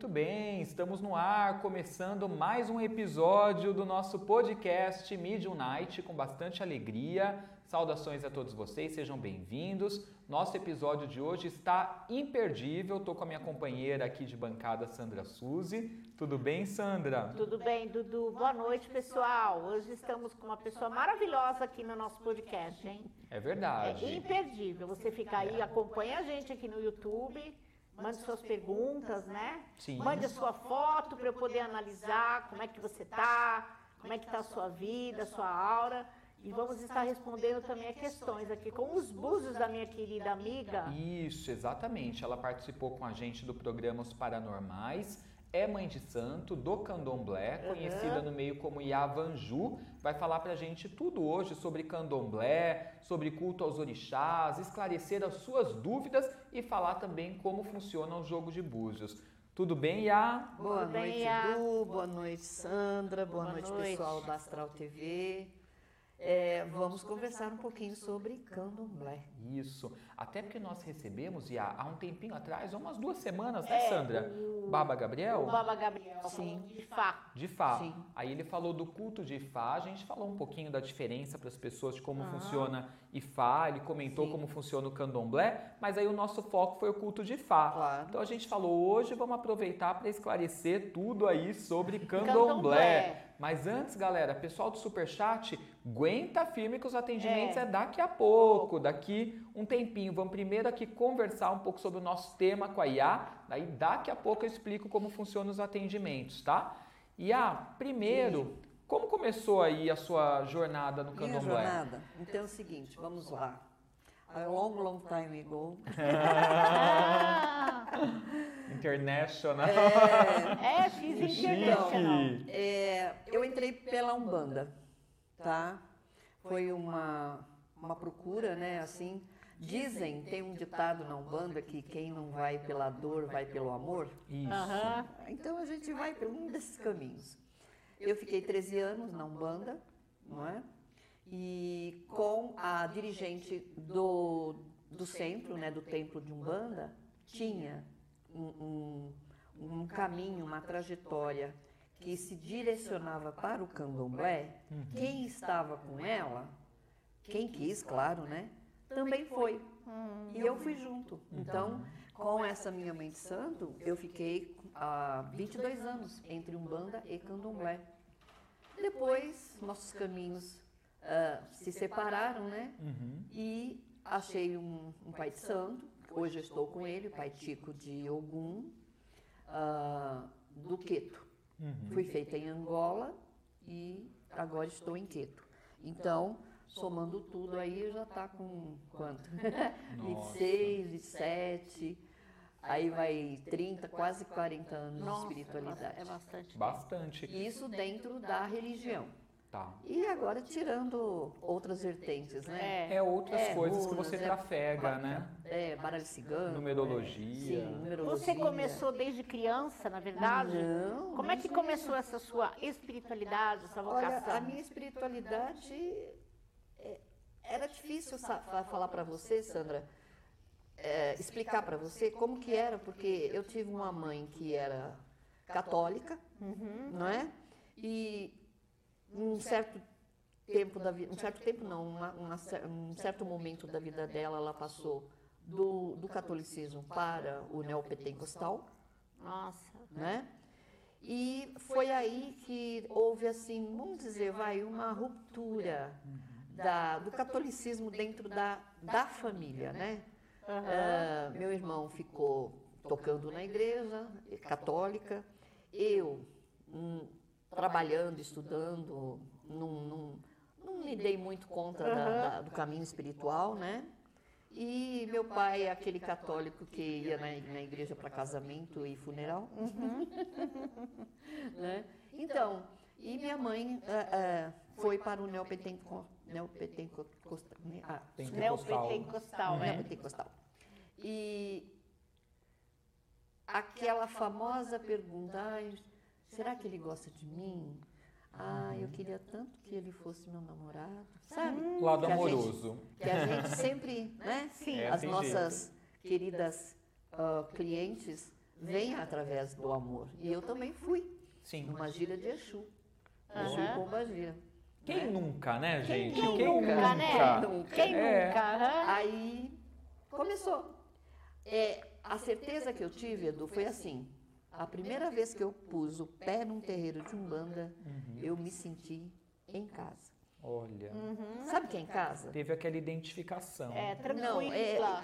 Muito bem, estamos no ar, começando mais um episódio do nosso podcast Medium Night, com bastante alegria. Saudações a todos vocês, sejam bem-vindos. Nosso episódio de hoje está imperdível. Estou com a minha companheira aqui de bancada, Sandra Suzy. Tudo bem, Sandra? Tudo bem, Dudu. Boa noite, pessoal. Hoje estamos com uma pessoa maravilhosa aqui no nosso podcast, hein? É verdade. É imperdível. Você fica aí, acompanha a gente aqui no YouTube. Mande suas perguntas, né? Sim. Mande a sua foto para eu poder analisar como é que você tá, como é que tá a sua vida, a sua aura. E vamos estar respondendo também a questões aqui com os búzios da minha querida amiga. Isso, exatamente. Ela participou com a gente do programa Os Paranormais. É mãe de santo, do Candomblé, conhecida no meio como Iyá Vanju. Vai falar pra gente tudo hoje sobre Candomblé, sobre culto aos orixás, esclarecer as suas dúvidas e falar também como funciona o jogo de búzios. Tudo bem, Iyá? Boa noite, Iyá. Du. Boa noite, Sandra. Boa noite, pessoal da Astral TV. Vamos conversar um pouquinho sobre Candomblé. Isso. Até porque nós recebemos, Iyá, há um tempinho atrás, há umas 2 semanas, né, Sandra? Baba Gabriel? O Baba Gabriel. Sim. De Ifá. De Ifá. Sim. Aí ele falou do culto de Ifá. A gente falou um pouquinho da diferença para as pessoas de como funciona Ifá. Ele comentou como funciona o Candomblé. Mas aí o nosso foco foi o culto de Ifá. Claro. Então a gente falou hoje, vamos aproveitar para esclarecer tudo aí sobre Candomblé. Mas antes, galera, pessoal do Superchat, aguenta firme que os atendimentos é daqui a pouco, daqui um tempinho. Vamos primeiro aqui conversar um pouco sobre o nosso tema com a Iyá, daí daqui a pouco eu explico como funcionam os atendimentos, tá? Iyá, primeiro, como começou aí a sua jornada no Candomblé? Minha jornada? Então é o seguinte, vamos lá. A long, long time ago. International. Fiz international. Eu entrei pela Umbanda, tá? Foi uma procura, né, assim. Dizem, tem um ditado na Umbanda que quem não vai pela dor, vai pelo amor. Isso. Então a gente vai por um desses caminhos. Eu fiquei 13 anos na Umbanda, não é? E com a dirigente do centro, né, do templo de Umbanda, tinha um caminho, uma trajetória que se direcionava para o Candomblé. Quem estava com ela, quem quis, claro, né, também foi. E eu fui junto. Então, com essa minha mãe de santo, eu fiquei há 22 anos entre Umbanda e Candomblé. Depois, nossos caminhos se separaram, né? E achei um pai de santo, hoje eu estou com ele, Pai Tico de Ogum, do Queto. Fui feita em Angola e agora estou em Queto. Então, somando tudo aí, já está com quanto? 26, 27, aí vai 30, quase 40 anos de espiritualidade. É bastante. Isso dentro da religião. Tá. E agora tirando outras vertentes, né? Outras coisas runas, que você trafega, né? Baralho cigano. Numerologia. Sim, numerologia. Você começou desde criança, na verdade? Não. Como é que começou essa sua espiritualidade, essa vocação? Olha, a minha espiritualidade era difícil falar para você, Sandra, explicar para você como que era, porque eu tive uma mãe que era católica, não é? E um certo momento da vida dela, ela passou do catolicismo para o neopentecostal. Nossa. Né? E foi aí que houve, assim, vamos dizer, uma ruptura do catolicismo dentro da família, né? Meu irmão ficou tocando na igreja católica, eu trabalhando, estudando, não me dei muito conta do caminho espiritual, né? E meu pai é aquele católico que ia na igreja para casamento e funeral. Né? Então, e minha mãe foi para o neopentecostal. E aquela famosa pergunta... Será que ele gosta de mim? Eu queria tanto que ele fosse meu namorado, sabe? Lado amoroso. Que a gente sempre, né? Sim. As nossas queridas clientes vem através do amor. E eu também fui, sim, numa gira de Exu, Exu e Pombagira. Quem nunca, né, gente? Quem nunca, né? Quem nunca? Aí começou. A certeza que eu tive, Edu, foi assim. A primeira vez que eu pus o pé num terreiro de Umbanda, eu me senti em casa. Olha. Sabe que é em casa? Teve aquela identificação. É, tranquila. Não,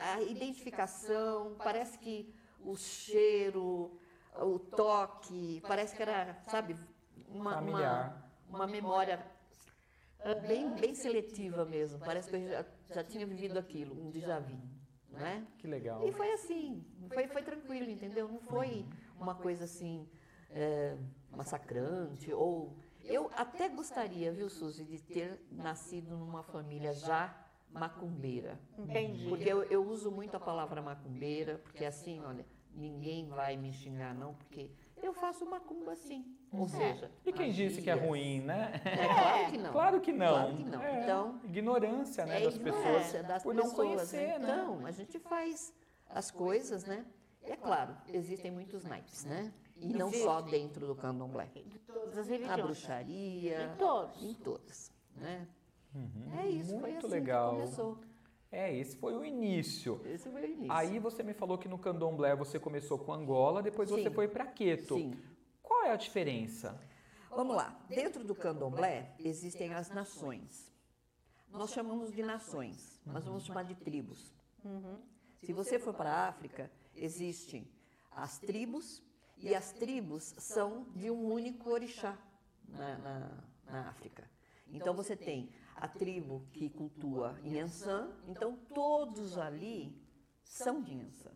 a identificação, parece que o cheiro, o toque, parece que era, sabe, uma memória bem seletiva mesmo. Parece que eu já tinha vivido aquilo, um déjà vu, né? Que legal. E foi assim, foi tranquilo, entendeu? Não foi uma coisa assim, massacrante ou... Eu até gostaria, viu, Suzy, de ter nascido numa família já macumbeira. Entendi. Porque eu uso muito a palavra macumbeira, porque assim, olha, ninguém vai me xingar, não, porque eu faço macumba assim. Ou seja... E quem disse que é ruim, né? Claro que não. Claro que não. Claro que não. Então, ignorância, né, das pessoas, por não conhecer, né? Então, a gente faz as coisas, né? E é claro, existem muitos naipes, né? E não só dentro do candomblé. De todas as religiões. A bruxaria. Em todas. Né? É isso, muito foi assim legal. Que começou. Esse foi o início. Esse foi o início. Aí você me falou que no candomblé você começou com Angola, depois você foi para Queto. Sim. Qual é a diferença? Vamos lá. Dentro do candomblé existem as nações. Nós chamamos de nações, nós vamos chamar de tribos. Se você for para a África, existem as tribos... E as tribos são de um único orixá na África. Então, você tem a tribo que cultua Inhansã, então todos ali são de Inhansã.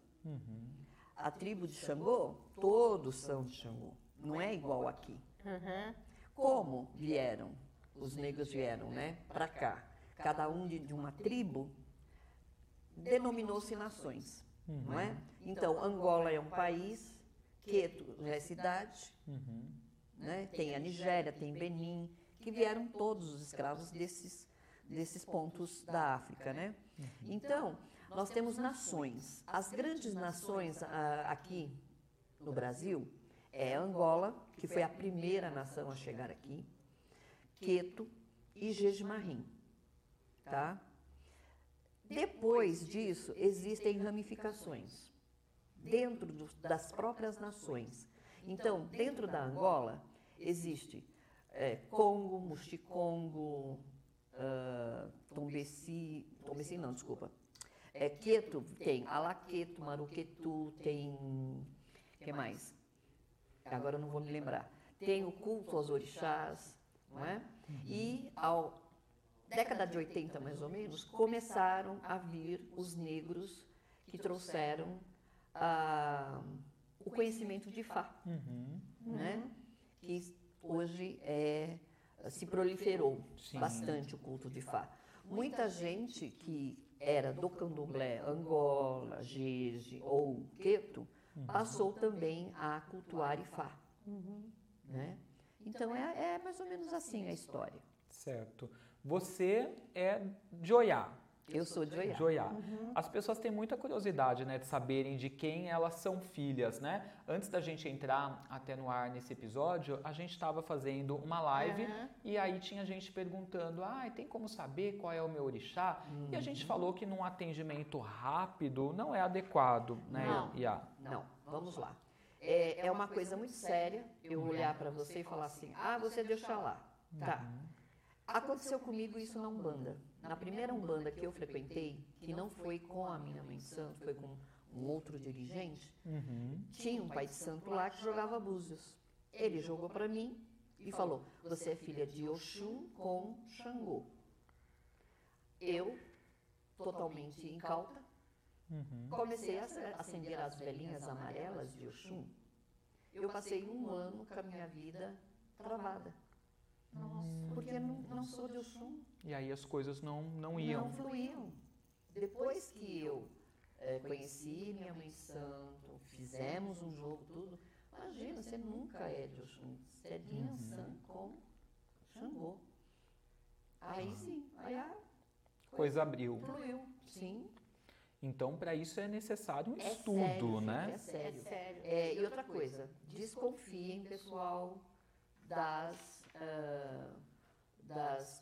A tribo de Xangô, todos são de Xangô. Não é igual aqui. Como vieram, os negros vieram, né, para cá, cada um de uma tribo, denominou-se nações, não é? Então, Angola é um país... Queto já é cidade, né? Tem a Nigéria, tem Benin, que vieram todos os escravos desses pontos da África, né? Então, nós temos nações. As grandes nações aqui no Brasil é Angola, que foi a primeira nação a chegar aqui, Queto e Jejimarim, tá? Depois disso, existem ramificações dentro das próprias nações. Então, dentro da Angola, existe Congo, Muxicongo, Tombesi não, desculpa. Queto, tem Alaqueto, Maruquetu, tem... O que mais? Agora eu não vou me lembrar. Tem o culto aos orixás, não é? E, ao década de 80, mais ou menos, começaram a vir os negros que trouxeram o conhecimento de Fá, né? Que hoje se proliferou bastante o culto de Fá. Muita gente que era do candomblé, Angola, Jeje ou Queto, passou também a cultuar Ifá, né? Então, é mais ou menos assim a história. Certo. Você é de Oiá. Eu sou de Oiá. As pessoas têm muita curiosidade, né, de saberem de quem elas são filhas, né? Antes da gente entrar até no ar nesse episódio, a gente estava fazendo uma live e aí tinha gente perguntando, tem como saber qual é o meu orixá? E a gente falou que num atendimento rápido não é adequado, né, Iyá? Não, vamos lá. É uma coisa muito séria eu olhar para você e falar assim, você é de Oxalá. Tá. Aconteceu comigo isso na Umbanda. Na primeira Umbanda que eu frequentei, que não foi com a minha mãe de santo, foi com um outro dirigente, tinha um pai de santo lá que jogava búzios. Ele jogou para mim e falou, você é filha de Oxum com Xangô. Eu, totalmente incauta, comecei a acender as velhinhas amarelas de Oxum. Eu passei um ano com a minha vida travada. Nossa, porque eu não sou de Oxum. E aí as coisas não iam. Não fluíam. Depois que eu conheci minha mãe de santo, fizemos um jogo, tudo. Imagina, você nunca é de Oxum. Você é de Inhansã com Xangô. Aí sim, aí a coisa abriu. Fluiu, sim. Então, para isso é necessário um estudo, sério, né? Gente, é sério. E outra coisa, desconfiem, pessoal, das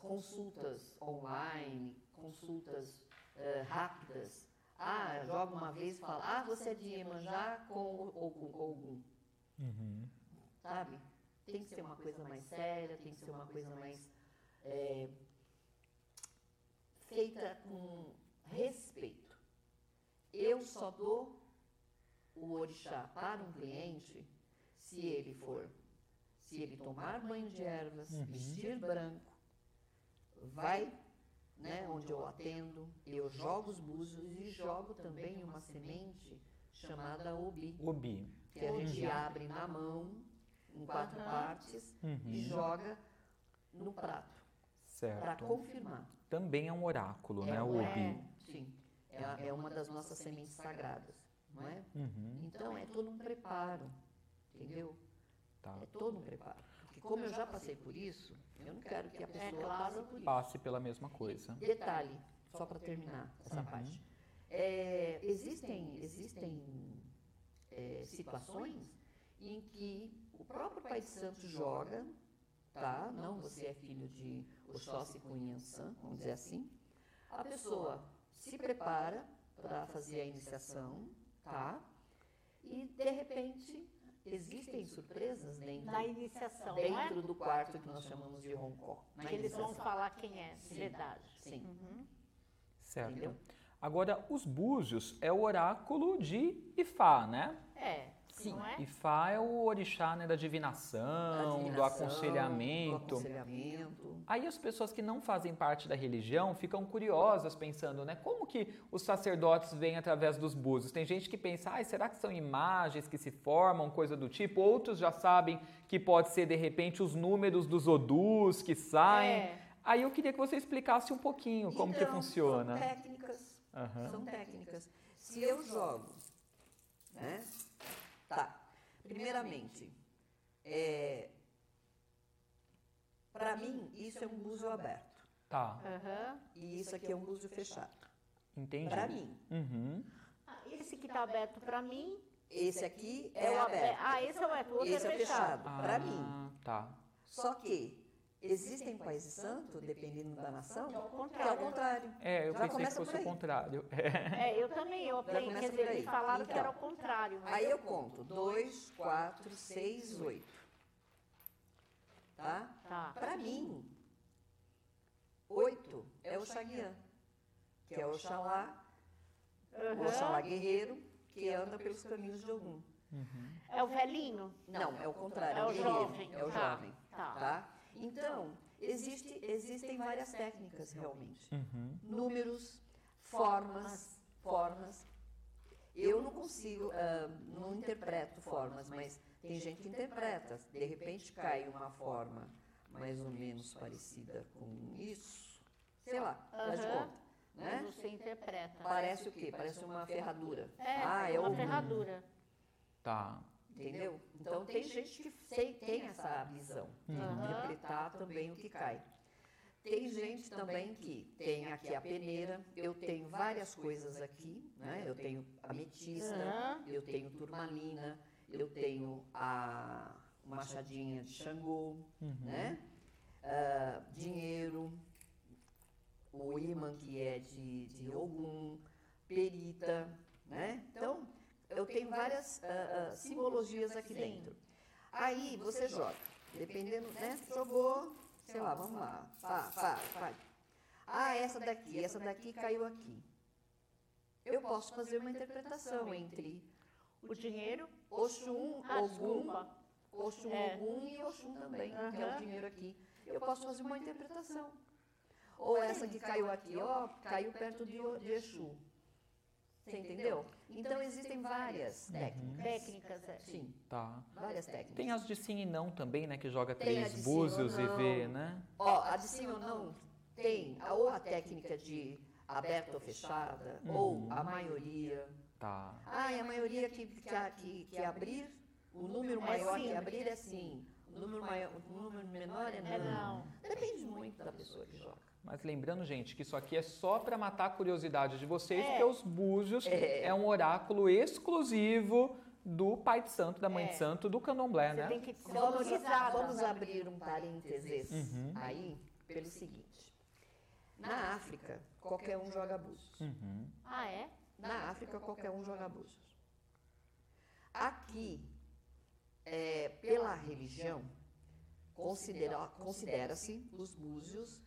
consultas online, consultas rápidas. Ah, joga uma vez e fala, ah, você é de Iemanjá ou com Ogum. Uhum. Sabe? Tem que ser uma coisa mais séria, tem que ser uma coisa mais feita com respeito. Eu só dou o orixá para um cliente se ele tomar banho de ervas, vestir branco, vai, né, onde eu atendo, eu jogo os búzios e jogo também uma semente chamada obi, que a gente abre na mão em 4 partes e joga no prato para confirmar. Também é um oráculo, né, o obi? Sim. É uma das nossas sementes sagradas, não é? Uhum. Então, é todo um preparo, entendeu? Tá. É todo um preparo. Porque como eu já passei por isso, eu não quero que a pessoa passe pela mesma coisa. Detalhe, só para terminar essa parte. Existem situações em que o próprio Pai de Santo joga, tá? Não, você é filho de Oxóssi com Inhansã, vamos dizer assim. A pessoa se prepara para fazer a iniciação, tá? E, de repente, existem surpresas dentro da iniciação, dentro do quarto que nós chamamos de roncó. Que eles vão falar quem é, de verdade. Sim. Uhum. Certo. Entendeu? Agora, os búzios é o oráculo de Ifá, né? É. Sim. Não é? Ifá é o orixá, né, da divinação, do aconselhamento. Aí as pessoas que não fazem parte da religião ficam curiosas pensando, né, como que os sacerdotes vêm através dos búzios? Tem gente que pensa, será que são imagens que se formam, coisa do tipo? Outros já sabem que pode ser, de repente, os números dos odus que saem. Aí eu queria que você explicasse um pouquinho como que funciona. São técnicas. Uhum. São técnicas. Se eu jogo, né? Tá. Primeiramente, para mim, isso é um búzio aberto. Tá. Uhum. E isso aqui é um búzio fechado. Entendi. Para mim. Uhum. Esse que está aberto para mim. Esse aqui é o aberto. Esse é o aberto. Esse é fechado. Para mim. Tá. Só que existem pais de santo, dependendo da nação, que é o contrário. Eu pensei que fosse o contrário. Eu também. Eu aprendi, quer dizer, eles falaram que era o contrário. Mas aí eu conto 2, 4, 6, 8. Tá? Para mim, 8 é o Xaguiã, que é o Oxalá, o Oxalá guerreiro, que anda pelos caminhos de Ogum. Uhum. É o velhinho? Não, é o contrário. É o jovem. É o jovem, tá? Então, existem várias técnicas, realmente. Uhum. Números, formas. Eu não consigo, não interpreto formas, mas tem gente que interpreta. De repente, cai uma forma mais ou menos parecida com isso. Sei lá, faz de conta. Né? Mas você interpreta. Parece o quê? Parece uma ferradura. É uma ferradura. Tá. Entendeu? Então, tem gente que tem essa visão de interpretar também o que cai. Tem gente também que tem aqui a peneira, eu tenho várias coisas aqui, né? Eu tenho ametista, eu tenho turmalina, eu tenho a machadinha de Xangô, né? Dinheiro, o ímã que é de Ogum, perita, né? Então, eu tenho várias simbologias aqui dentro. Aí você joga, dependendo, né? Jogou, sei lá, vamos lá. Pá. Essa daqui caiu aqui. Eu posso fazer uma interpretação entre o dinheiro, Oxum, Ogum e Oxum também, que é o dinheiro aqui. Eu posso fazer uma interpretação. Ou essa que caiu aqui, caiu perto de Exu. Você entendeu? Então, existem várias técnicas. Técnicas, sim. Tá. Várias técnicas. Tem as de sim e não também, né? Que joga 3 búzios e vê, né? A de sim ou não tem ou a técnica de aberta ou fechada, ou a maioria. Tá. É a maioria que abrir, o número maior que abrir é sim. O número menor é não. Depende muito da pessoa que joga. Mas lembrando, gente, que isso aqui é só para matar a curiosidade de vocês, porque os Búzios é um oráculo exclusivo do Pai de Santo, da Mãe de Santo, do Candomblé, né? Tem que vamos abrir um parênteses aí pelo seguinte. Na África, qualquer um joga Búzios. Ah, é? Na África, qualquer um joga Búzios. Aqui, pela religião, considera-se os Búzios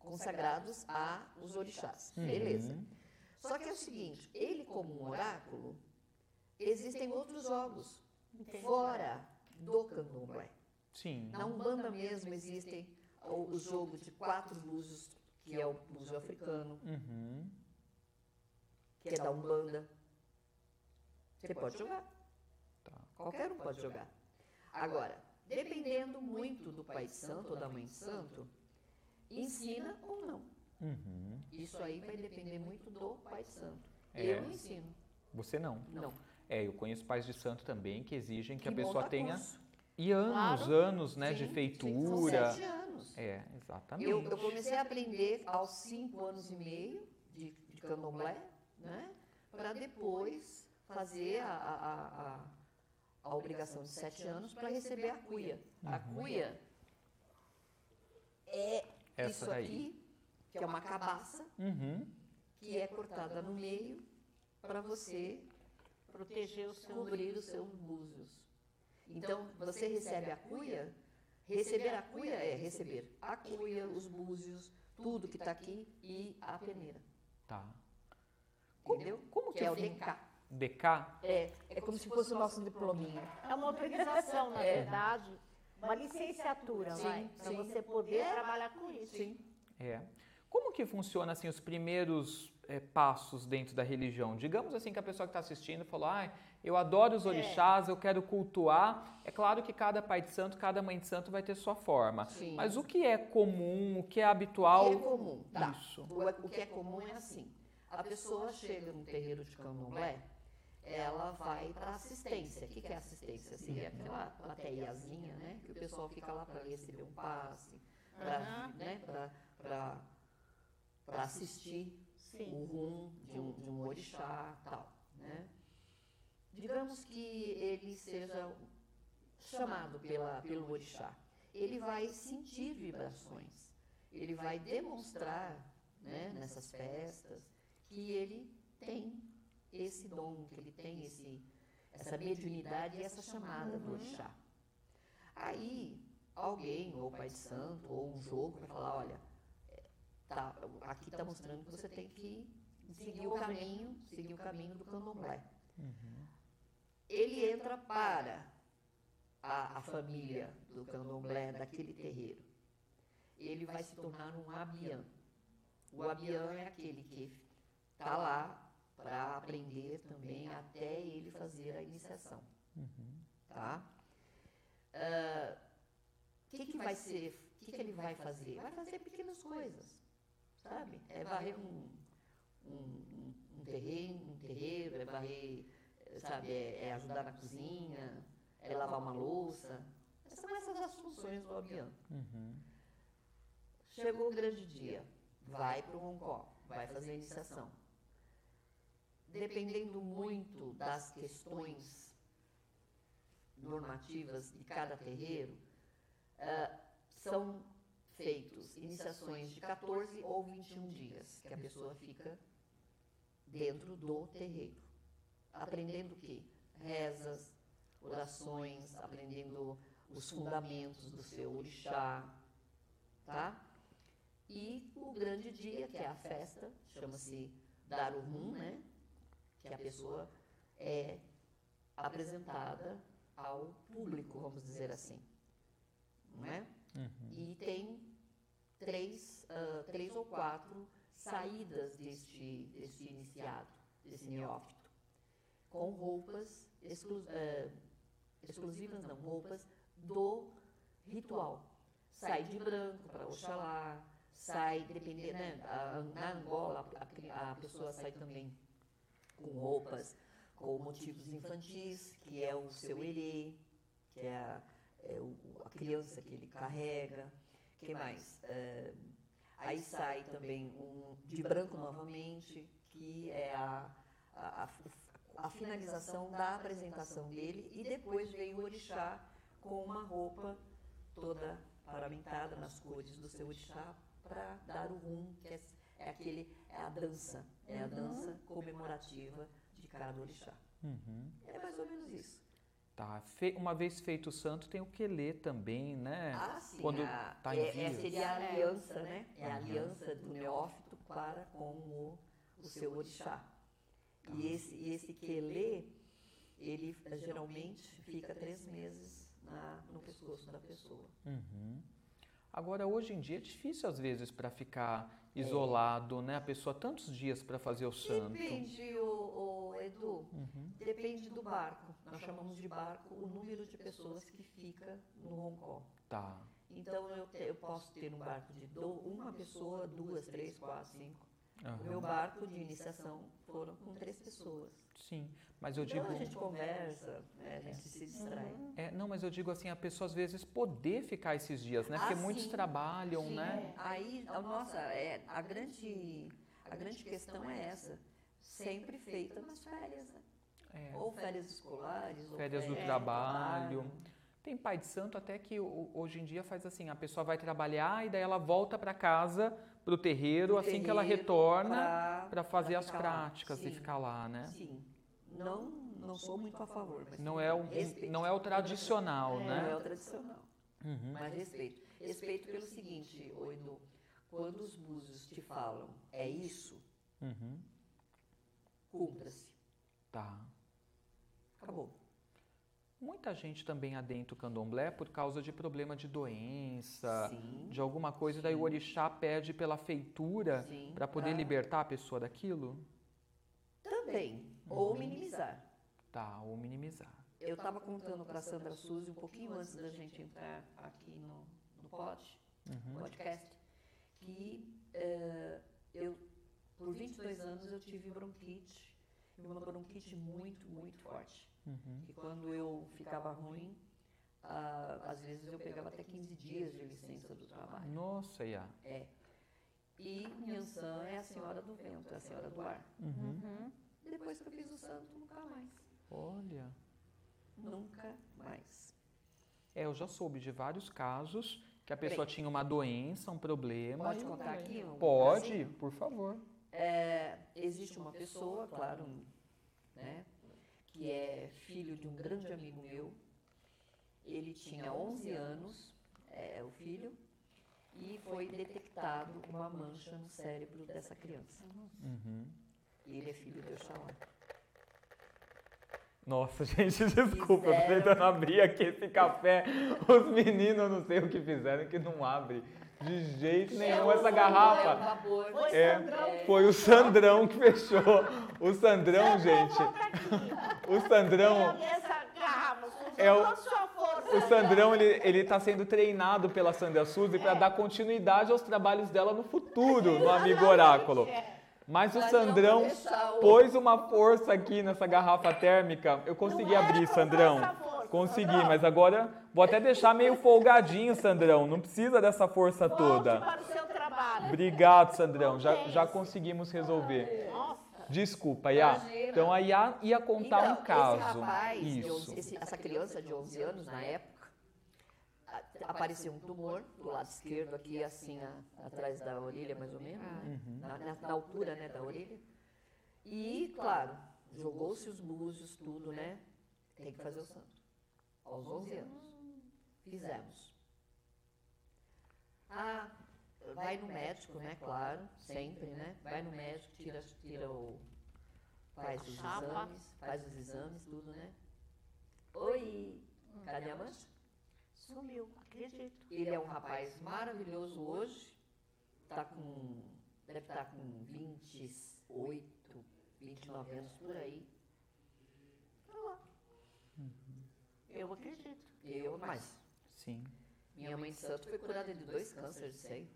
consagrados a os orixás. Beleza. Só que é o seguinte, ele como um oráculo, existem outros jogos fora do candomblé. Sim. Na Umbanda mesmo existem o jogo de 4 búzios, que é o búzio africano, que é da Umbanda. Você pode jogar. Tá. Qualquer um pode jogar. Agora, dependendo muito do Pai Santo ou da Mãe Santo, ensina ou não. Isso aí vai depender muito do Pai Santo. Eu ensino. Você não? Não. É, eu conheço pais de santo também que exigem que a pessoa tenha... E anos, né, de feitura. São 7 anos. É, exatamente. Eu comecei a aprender aos 5 anos e meio de candomblé, né, para depois fazer a obrigação de 7 anos para receber a cuia. A cuia é isso aqui, que é uma cabaça, que é cortada no meio para você proteger o seu, cobrir os seus búzios. Então, você recebe a cuia, receber a cuia é receber a cuia, os búzios, tudo que está aqui e a peneira. Tá. Entendeu? Como que é o DK? DK? É como se fosse o nosso diplominha. É uma autorização, na verdade, uma licenciatura, para você poder trabalhar com isso. Sim. É. Como que funciona assim os primeiros passos dentro da religião? Digamos assim que a pessoa que está assistindo falou, eu adoro os orixás, eu quero cultuar. É claro que cada pai de santo, cada mãe de santo vai ter sua forma. Sim. Mas o que é comum, o que é habitual? O que é comum, isso. O que é comum é assim, a pessoa chega num terreiro de candomblé, ela vai para assistência. O que é assistência? Assim, é aquela plateiazinha, né? Que o pessoal fica lá para receber um passe, para assistir o rum de um orixá e tal, né? Digamos que ele seja chamado pelo orixá. Ele vai sentir vibrações, ele vai demonstrar, né, nessas festas que ele tem esse dom, que ele tem essa mediunidade e essa chamada do orixá. Aí alguém, ou pai de santo, ou um jogo, vai falar, olha, aqui está mostrando que você tem que seguir o caminho do candomblé. Ele entra para a família do candomblé, daquele terreiro. Ele vai se tornar um abiã. O abiã é aquele que está lá para aprender também até ele fazer a iniciação. Tá? O que ele vai fazer? Vai fazer pequenas coisas. Sabe? É varrer um terreiro, é varrer, sabe, é ajudar na cozinha, é lavar uma louça. São essas as funções do abiã. Chegou o grande dia, vai para o Roncó, vai fazer a iniciação. Dependendo muito das questões normativas de cada terreiro, são feitos iniciações de 14 ou 21 dias, que a pessoa fica dentro do terreiro, aprendendo o quê? Rezas, orações, aprendendo os fundamentos do seu orixá, tá? E o grande dia, que é a festa, chama-se Dar o Rum, né? Que a pessoa é apresentada ao público, vamos dizer assim, não é? E tem 3 ou 4 saídas deste iniciado, desse neófito, com roupas exclusivas, não, roupas do ritual. Sai de branco para Oxalá, sai, dependendo, né, na Angola a pessoa sai também com roupas com motivos infantis, que é o seu erê, que é a criança que ele carrega, que mais? Aí sai também um de branco novamente, que é a finalização da apresentação dele, e depois veio o orixá com uma roupa toda paramentada nas cores do seu orixá para dar o rum, que é a dança comemorativa de cada orixá. É mais ou menos isso. Tá. Uma vez feito o santo, tem o quelê também, né? Ah, sim. Quando tá em dia. Seria a aliança, né? É a aliança do neófito para com o seu orixá. Tá. E esse quelê, ele geralmente fica 3 meses no pescoço da pessoa. Agora, hoje em dia é difícil, às vezes, para ficar isolado, né? A pessoa tantos dias para fazer o santo. Depende, Edu, depende do barco. Nós chamamos de barco o número de pessoas que fica no Roncó. Tá. Então, eu posso ter um barco de uma pessoa, 2, 3, 4, 5. O meu barco de iniciação foram com 3 pessoas. Sim, mas eu digo... Então a gente conversa, né? A gente se distrai. Não, mas eu digo assim, a pessoa às vezes poder ficar esses dias, né? Porque muitos trabalham, sim, né? Aí, nossa, a grande questão é essa. Sempre feita nas férias, né? Ou férias escolares, ou férias do trabalho. Tem pai de santo até que hoje em dia faz assim, a pessoa vai trabalhar e daí ela volta para casa, para o terreiro, assim que ela retorna para fazer as práticas e ficar lá, né? Sim, não sou muito a favor. Mas não é o tradicional, né? Não é o tradicional, mas respeito. Respeito pelo seguinte, Edu, quando os búzios te falam, é isso, cumpra-se. Tá. Acabou. Muita gente também adentra o candomblé por causa de problema de doença, sim, de alguma coisa, e daí o orixá pede pela feitura para poder libertar a pessoa daquilo? Também, ou minimizar. Tá, ou minimizar. Eu estava contando para a Sandra Suzy um pouquinho antes da gente entrar aqui no podcast, que por 22 anos eu tive bronquite, uma bronquite muito, muito forte. E quando eu ficava ruim, às vezes eu pegava até 15 dias de licença do trabalho. Nossa, Iyá. E minha ansã é a senhora do vento, é a senhora do ar. Depois que eu fiz o santo, nunca mais. Olha. Nunca mais. Eu já soube de vários casos que a pessoa tinha uma doença, um problema. Pode contar aqui? Pode, por favor. Existe uma pessoa, claro, né? Que é filho de um grande amigo meu, ele tinha 11 anos, o filho, e foi detectado uma mancha no cérebro dessa criança. Ele é filho de Oxalá. Nossa, gente, desculpa, eu tô tentando abrir aqui esse café, os meninos não sei o que fizeram, que não abre de jeito nenhum essa garrafa. Foi o Sandrão que fechou. O Sandrão, gente. O Sandrão. O Sandrão, ele está sendo treinado pela Sandra Suzy para dar continuidade aos trabalhos dela no futuro, no Amigo Oráculo. Mas o Sandrão pôs uma força aqui nessa garrafa térmica. Eu consegui abrir, Sandrão. Consegui, mas agora vou até deixar meio folgadinho, Sandrão. Não precisa dessa força toda. Volte para o seu trabalho. Obrigado, Sandrão. Já conseguimos resolver. Desculpa, Iyá. Então, a Iyá ia contar um caso. Essa criança de 11 anos, na época, apareceu um tumor do lado esquerdo, aqui assim, atrás da orelha, mais ou menos, na altura, né, da orelha. E, claro, jogou-se os búzios, tudo, né? Tem que fazer o santo. Aos 11 anos. Fizemos. Vai no médico, né? Claro, sempre, né? Vai no médico, faz os exames, tudo, né? Oi, cadê a mancha? Sumiu, acredito. Ele é um rapaz maravilhoso hoje, deve estar com 28, 29 anos por aí. Tá lá. Eu acredito. Eu mais. Sim. Minha mãe de santo foi curada de 2 cânceres de seio.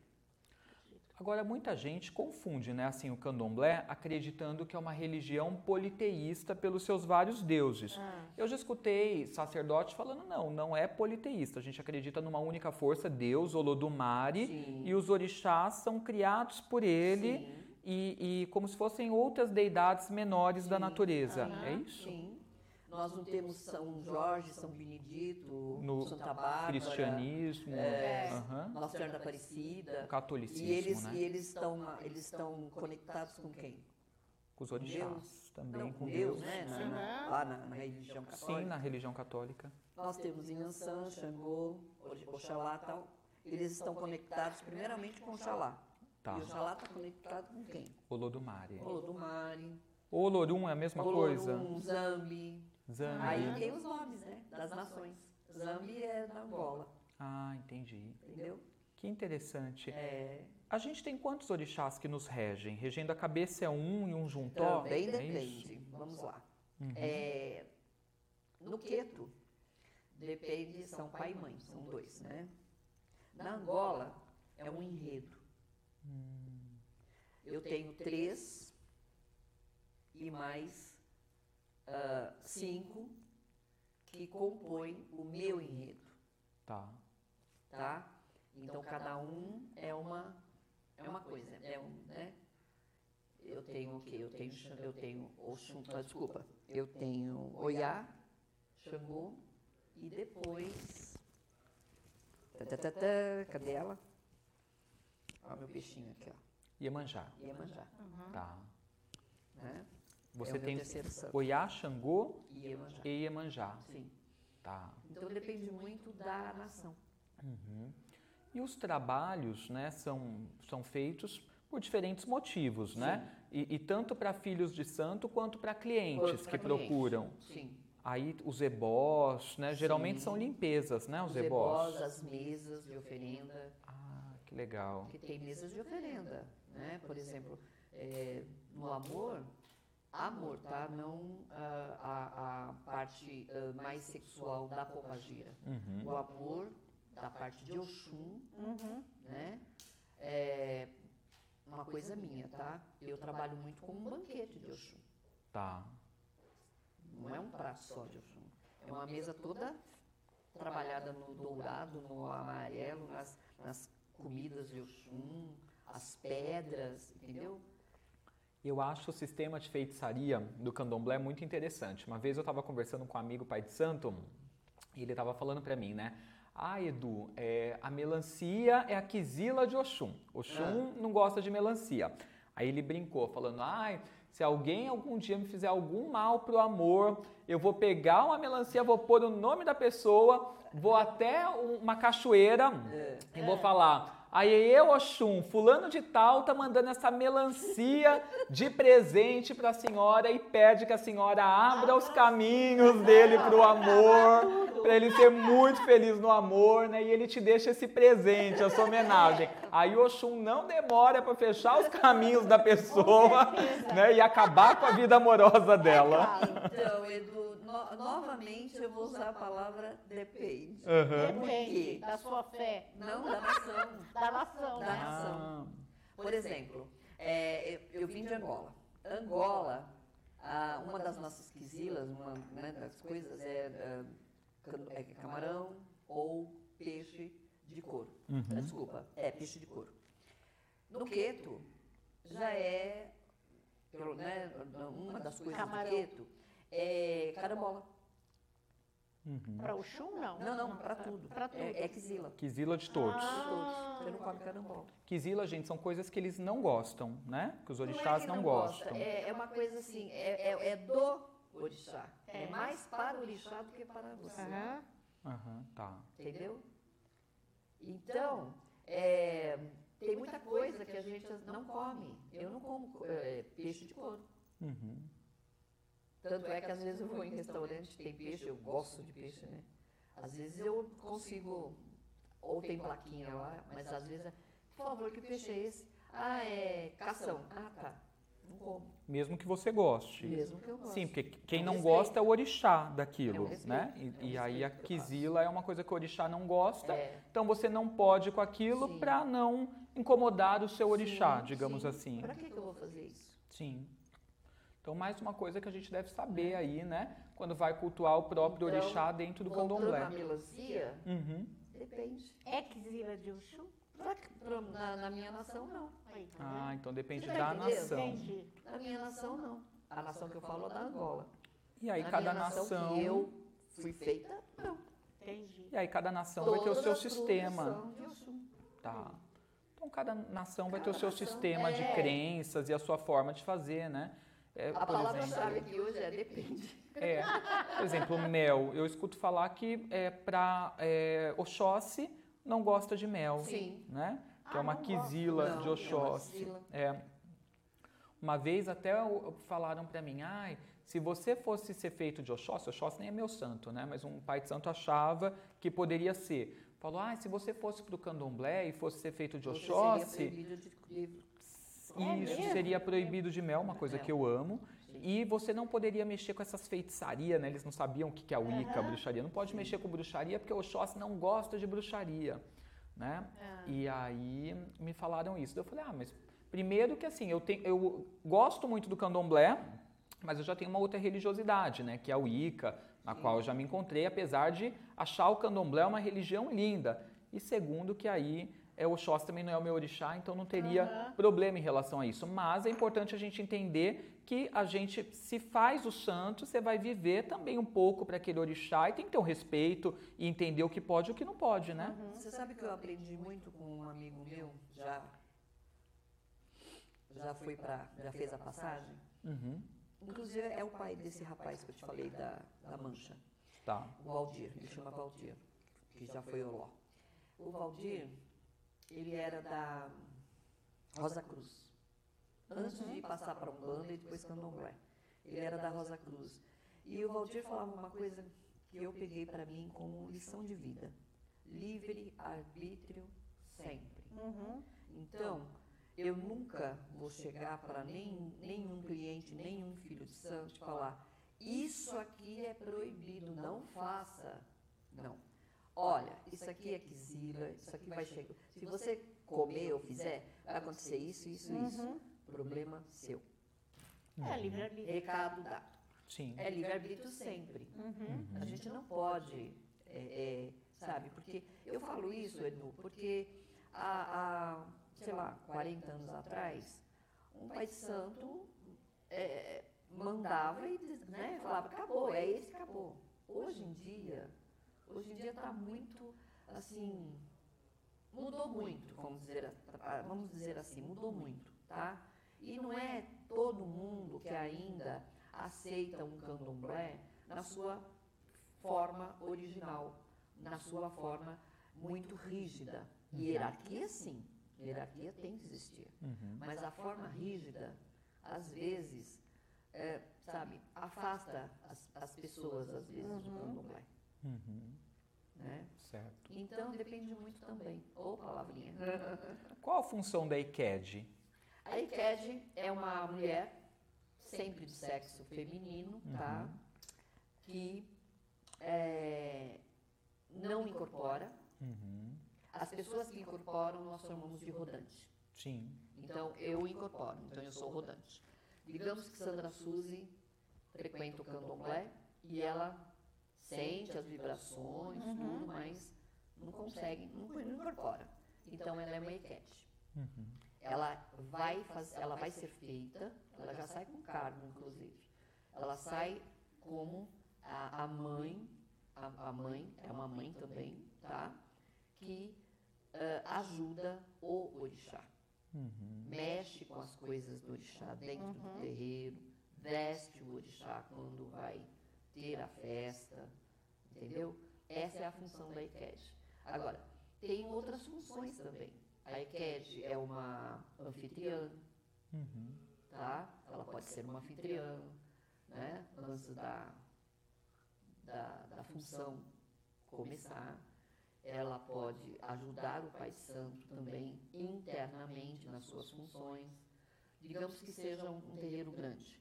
Agora, muita gente confunde, né, assim, o candomblé acreditando que é uma religião politeísta pelos seus vários deuses. Eu já escutei sacerdote falando, não é politeísta. A gente acredita numa única força, Deus, Olodumare, sim, e os orixás são criados por ele e como se fossem outras deidades menores, sim, da natureza. É isso? Sim. Nós não temos São Jorge, São Benedito, no Santa Bárbara, cristianismo, Nossa Senhora Aparecida, o catolicismo, e eles estão conectados com quem? Com os orixás, Deus, também com Deus, né? Na religião católica. Sim, na religião católica. Nós temos Inhansã, Xangô, Oxalá e tal. Eles estão conectados primeiramente com Oxalá. Tá. E Oxalá está conectado com quem? Olodumare. Olodumare. Olorum é a mesma coisa? Olorum, Zambi. Aí tem os nomes, né? Das nações. Zambi é da Angola. Ah, entendi. Entendeu? Que interessante. A gente tem quantos orixás que nos regem? Regendo a cabeça é um e um juntó? Também depende. Isso? Vamos lá. No Queto, depende, são pai e mãe, são dois, né? Na Angola, é um enredo. Eu tenho três e mais cinco que compõem o meu enredo. Tá? Então, cada um é uma coisa. Eu tenho o quê? Eu tenho Oxum, desculpa. Eu tenho Oiá, Xangô, e depois... cadê ela? Olha meu peixinho aqui, ó. Iemanjá. Uhum. Tá. Né? Você tem Oiá, Xangô e Iemanjá. Sim. Tá. Então depende muito da nação. Uhum. E os trabalhos, né, são feitos por diferentes motivos, sim, né? E tanto para filhos de santo quanto para clientes que procuram. Sim. Aí os ebós, né? Sim. Geralmente são limpezas, né? Os ebós, as mesas de oferenda. Ah, que legal. Porque tem mesas de oferenda, né? Por exemplo, no amor, tá? Não a parte mais sexual da pombagira. Uhum. O amor da parte de Oxum, né? É uma coisa minha, tá? Eu trabalho muito com um banquete de Oxum. Tá. Não é um prato só de Oxum. É uma mesa toda trabalhada no dourado, no amarelo, nas comidas de Oxum, as pedras, entendeu? Eu acho o sistema de feitiçaria do candomblé muito interessante. Uma vez eu estava conversando com um amigo, pai de santo, e ele estava falando para mim, né? Ah, Edu, a melancia é a quizila de Oxum. Oxum não gosta de melancia. Aí ele brincou, falando, se alguém algum dia me fizer algum mal pro amor, eu vou pegar uma melancia, vou pôr o nome da pessoa, vou até uma cachoeira e vou falar... Aí eu, Oxum, fulano de tal, tá mandando essa melancia de presente pra senhora e pede que a senhora abra os caminhos dele pro amor, pra ele ser muito feliz no amor, né? E ele te deixa esse presente, essa homenagem. Aí o Oxum não demora pra fechar os caminhos da pessoa, né? E acabar com a vida amorosa dela. Então, Edu, novamente eu vou usar a palavra depende. Depende da sua fé. Não da nação. Da nação. Por exemplo, eu vim de Angola. Angola, uma das nossas quizilas, uma, né, das coisas é camarão ou peixe de couro. Desculpa, peixe de couro. No Queto, já é, né, uma das coisas do Queto é carambola. Para o Oxum, não? Não, para tudo. É quizila. Quizila de todos. Você não come carambola. Quizila, gente, são coisas que eles não gostam, né? Que os orixás não gostam. É uma coisa assim, é do orixá. É mais para o orixá do que para você. Tá. Entendeu? Então, tem muita coisa que a gente não come. Eu não como peixe de couro. Tanto é que às vezes eu vou em restaurante, tem peixe, eu gosto de peixe, né? Às vezes eu consigo, ou tem plaquinha lá, mas às vezes, por favor, que peixe é esse? Ah, é cação. Ah, tá. Não como. Mesmo que você goste. Mesmo que eu goste. Sim, porque quem não gosta é o orixá daquilo, né? E aí a quizila é uma coisa que o orixá não gosta, então você não pode ir com aquilo para não incomodar o seu orixá, digamos assim. Para que eu vou fazer isso? Sim. Então, mais uma coisa que a gente deve saber aí, né? Quando vai cultuar o próprio orixá dentro do candomblé. Contra a melosia? Uhum. Depende. É quisira de Oxum? Na minha nação, não. Aí, tá então depende da nação. Entendi. Na minha nação, não. A nação que eu falo é da Angola. E aí, cada nação que eu fui feita, não. Entendi. E aí, cada nação vai ter o seu sistema. Tá. Então, cada nação vai ter o seu sistema de crenças e a sua forma de fazer, né? A palavra-chave aqui hoje é depende. É. Por exemplo, mel. Eu escuto falar que para Oxóssi não gosta de mel. Sim. Né? Que é uma quisila de Oxóssi. É. Uma vez até falaram para mim, se você fosse ser feito de Oxóssi, Oxóssi nem é meu santo, né? Mas um pai de santo achava que poderia ser. Falou, se você fosse para o candomblé e fosse ser feito de Oxóssi, seria proibido de mel, uma coisa que eu amo. Sim. E você não poderia mexer com essas feitiçarias, né? Eles não sabiam o que é a Wicca, bruxaria. Não pode mexer com bruxaria, porque o Oxóssi não gosta de bruxaria, né? E aí me falaram isso. Eu falei, mas primeiro que assim, eu gosto muito do candomblé, mas eu já tenho uma outra religiosidade, né? Que é a Wicca, na qual eu já me encontrei, apesar de achar o candomblé uma religião linda. E segundo que aí... o Oxóssi também não é o meu orixá, então não teria problema em relação a isso. Mas é importante a gente entender que a gente, se faz o santo, você vai viver também um pouco para aquele orixá e tem que ter um respeito e entender o que pode e o que não pode, né? Uhum. Você sabe que eu aprendi muito com um amigo meu, já fez a passagem? Uhum. Inclusive é o pai desse rapaz que eu te falei da mancha. Tá. O Valdir, ele chama Valdir, que já foi Oló. O Valdir... ele era da Rosa Cruz, antes de passar para Umbanda e depois Candomblé. Ele era da Rosa Cruz. E o Valdir falava uma coisa que eu peguei para mim como lição de vida. Livre arbítrio sempre. Uhum. Então, eu nunca vou chegar para nenhum cliente, nenhum filho de santo e falar, isso aqui é proibido, não faça. Não. Olha, isso aqui é quisila, isso aqui vai chegar. Se você comer ou fizer, vai acontecer isso. Problema seu. É livre-arbítrio. Recado dado. Sim. É livre-arbítrio sempre. Uhum. A gente não pode, sabe? Porque eu falo isso, Edu, porque há 40 anos atrás, um pai de santo mandava e falava, acabou, é esse que acabou. Hoje em dia está muito, assim, mudou muito, vamos dizer assim, mudou muito, tá? E não é todo mundo que ainda aceita um candomblé na sua forma original, na sua forma muito rígida. Hierarquia, sim, hierarquia tem que existir, mas a forma rígida, às vezes, afasta as pessoas, às vezes, do candomblé. Uhum. Né? Certo. Então depende muito também. Ou palavrinha. Qual a função da IKED? A IKED é uma mulher sempre de sexo feminino, tá? Que não incorpora. As pessoas que incorporam nós chamamos de rodante. Sim. Então eu incorporo, então eu sou rodante. Digamos que Sandra Suzy frequenta o candomblé e ela sente as vibrações, tudo, mas não consegue, não incorpora. Então, ela é uma IKED. Ela vai ser feita, ela já sai com cargo, inclusive. Ela sai como a mãe, a mãe é uma mãe também, tá? Que ajuda o orixá. Mexe com as coisas do orixá dentro do terreiro, veste o orixá quando vai ter a festa, entendeu? Essa é a função da IKED. Agora, tem outras funções também. A IKED é uma anfitriã, tá? Ela pode ser uma anfitriã, né? Antes da função começar. Ela pode ajudar o Pai Santo também internamente nas suas funções. Digamos que seja um terreiro grande.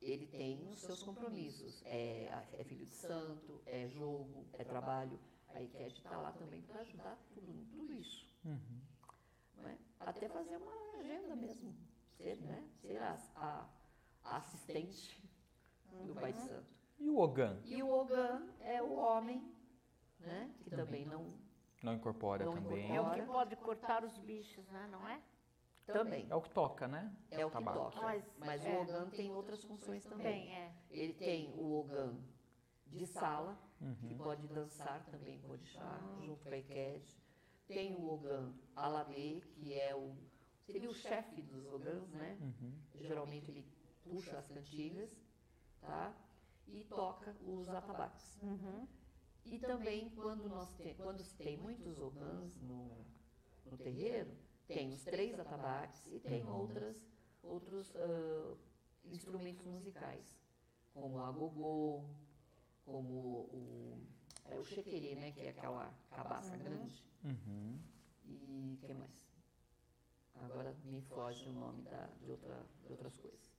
Ele tem os seus compromissos, é filho de santo, é jogo, é trabalho. A IKED está lá também para ajudar tudo isso. até fazer uma agenda mesmo, ser, né? Ser a assistente do Pai Santo. E o Ogã? E o Ogã é o homem, né? Que também não incorpora também. É o que pode cortar os bichos, né? Não é? Também. É o que toca, né? É o que toca. Mas o Ogã tem outras funções também. Ele tem o Ogã de sala, que pode dançar também com o orixá, junto com a Eked. Tem o Ogã Alabê, que é seria o chefe dos Ogãs, né? Geralmente ele puxa as cantigas, tá? E toca os atabaques. E também, quando se tem muitos Ogãs no terreiro, tem os 3 atabaques e tem outros instrumentos musicais, como a gogô, como o xequerê, né? Que é aquela cabaça grande. E o que mais? Agora me foge o nome de outras coisas.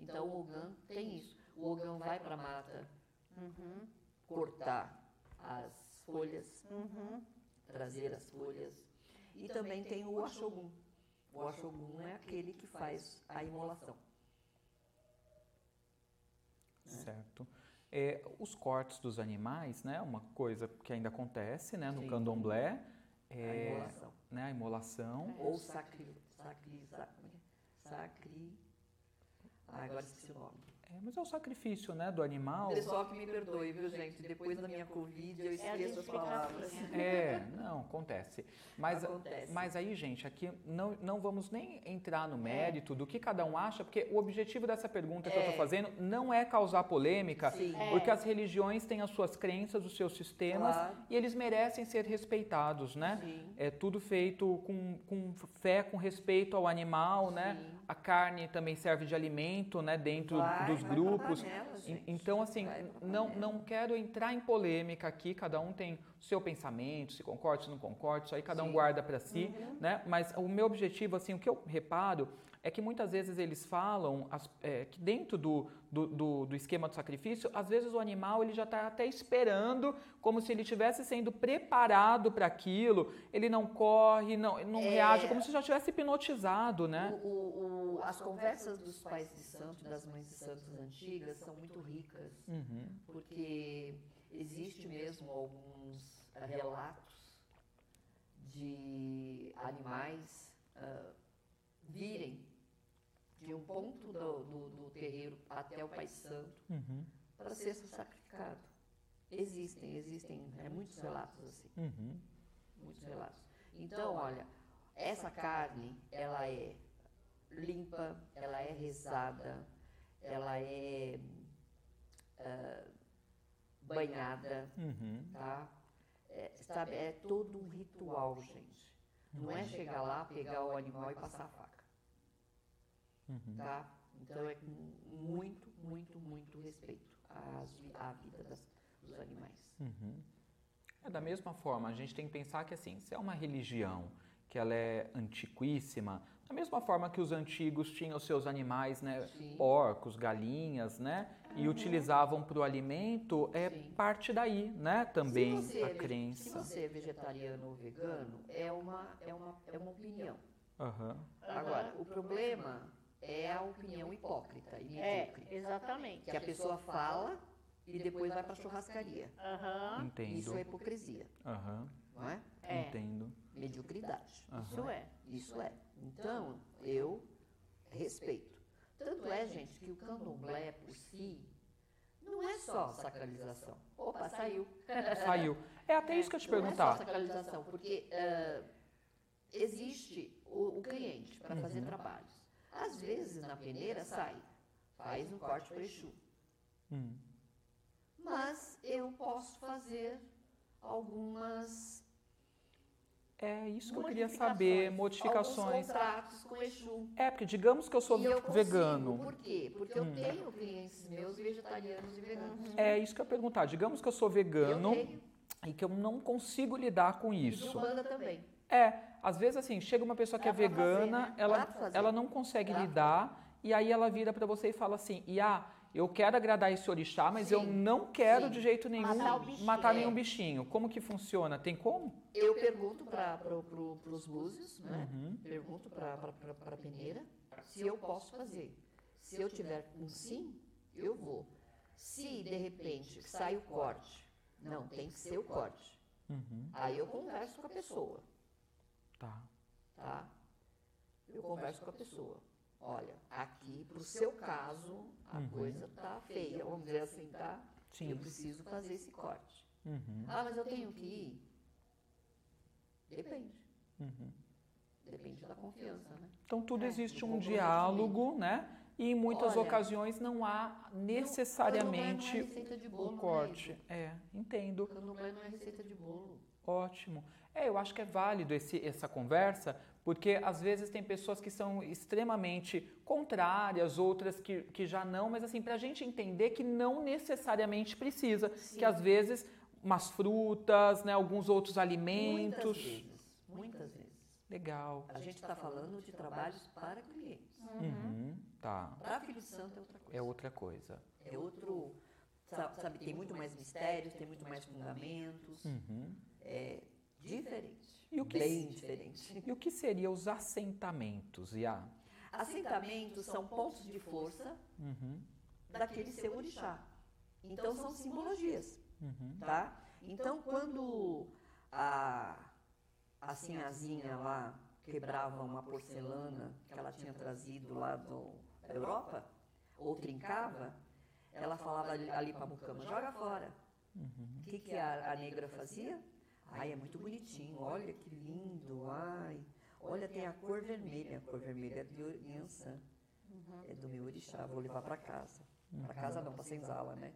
Então o Ogã tem isso. O Ogã vai para a mata cortar as folhas, trazer as folhas. E também tem o Axogum. O Axogum é aquele que faz a imolação. Certo. É, os cortes dos animais, né? Uma coisa que ainda acontece, né? No candomblé. A imolação. Né, a imolação. Ou agora esqueci o nome. Mas é o sacrifício, né, do animal. Pessoal que me perdoe, viu, gente? Depois da minha Covid eu esqueço as palavras. Não, acontece. Mas aí, gente, aqui não vamos nem entrar no mérito do que cada um acha, porque o objetivo dessa pergunta que eu estou fazendo não é causar polêmica, porque as religiões têm as suas crenças, os seus sistemas, e eles merecem ser respeitados, né? É tudo feito com fé, com respeito ao animal, né? A carne também serve de alimento, né, dentro dos grupos. Então, assim, não quero entrar em polêmica aqui, cada um tem o seu pensamento, se concorda, se não concorda, isso aí cada um guarda para si, né? Mas o meu objetivo, assim, o que eu reparo é que muitas vezes eles falam que dentro do esquema do sacrifício, às vezes o animal ele já está até esperando, como se ele estivesse sendo preparado para aquilo, ele não corre, não reage, como se já tivesse hipnotizado, né? As conversas dos pais de santo e das mães de santos antigas são muito ricas, porque existe mesmo alguns relatos de animais virem de um ponto do terreiro até o Pai Santo para ser sacrificado. Existem muitos relatos assim, muitos relatos. Então, olha, essa carne, ela é limpa, ela é rezada, ela é banhada, tá? Sabe, é todo um ritual, gente. Não é chegar lá, pegar o animal e passar a faca, tá? Então é com muito, muito, muito respeito à vida dos animais. Da mesma forma, a gente tem que pensar que, assim, se é uma religião que ela é antiquíssima, da mesma forma que os antigos tinham seus animais, né, porcos, galinhas, né, e utilizavam para o alimento, parte daí, né, também a crença. Se você é vegetariano ou vegano, é uma opinião. Agora, o problema é a opinião hipócrita e medíocre. Exatamente. Que a pessoa fala e depois vai para a churrascaria. Entendo. Isso é hipocrisia. Não é? Entendo. Mediocridade. Isso é. Então, eu respeito. Tanto é, gente, que o candomblé por si não é só sacralização. Opa, saiu. É até isso que eu te perguntar. Não é só sacralização, porque existe o cliente para fazer trabalhos. Às vezes, na peneira, faz um corte para Exu. Mas eu posso fazer algumas... É isso que eu queria saber, modificações. Alguns contratos com Exu. Porque digamos que eu sou vegano. Por quê? Porque eu tenho clientes meus vegetarianos e veganos. É isso que eu ia perguntar. Digamos que eu sou vegano e que eu não consigo lidar com isso. E de Umbanda também. Às vezes, assim, chega uma pessoa que é vegana, ela não consegue lidar, e aí ela vira para você e fala assim, eu quero agradar esse orixá, mas eu não quero de jeito nenhum matar nenhum bichinho. Como que funciona? Tem como? Eu pergunto para os búzios, né? Pergunto para a peneira se eu posso fazer. Se eu tiver um sim, eu vou. Se de repente sai o corte, não, tem que ser o corte. Aí eu converso com a pessoa. Tá? Eu converso com a pessoa. Olha, aqui para o seu caso a coisa tá feia, vamos dizer assim, tá? Sim. Eu preciso fazer esse corte. Ah, mas eu tenho que ir? Depende. Depende da confiança, né? Então tudo existe um diálogo, né? E em muitas ocasiões não há necessariamente o corte. É, entendo. Candomblé não é receita de bolo. Ótimo. É, eu acho que é válido essa conversa, porque às vezes tem pessoas que são extremamente contrárias, outras que já não, mas assim, pra gente entender que não necessariamente precisa, que às vezes umas frutas, né, alguns outros alimentos. Muitas vezes. Legal. A gente tá falando de trabalhos para clientes. Para filho santo é outra coisa. É outro... Sabe, tem muito mais mistérios, tem muito mais fundamentos. É diferente, bem diferente. E o que seria os assentamentos, Iá? Assentamentos são pontos de força daquele seu orixá. Então, são simbologias, tá? Então, quando a sinhazinha lá quebrava uma porcelana que ela tinha trazido lá da Europa, ou trincava, ela falava ali para a mucama, joga fora. O que a negra fazia? Ai, é muito bonitinho, olha que lindo, ai. Olha, tem a cor vermelha é de Yansan, é do meu orixá, vou levar para casa. Para casa não, para senzala, né?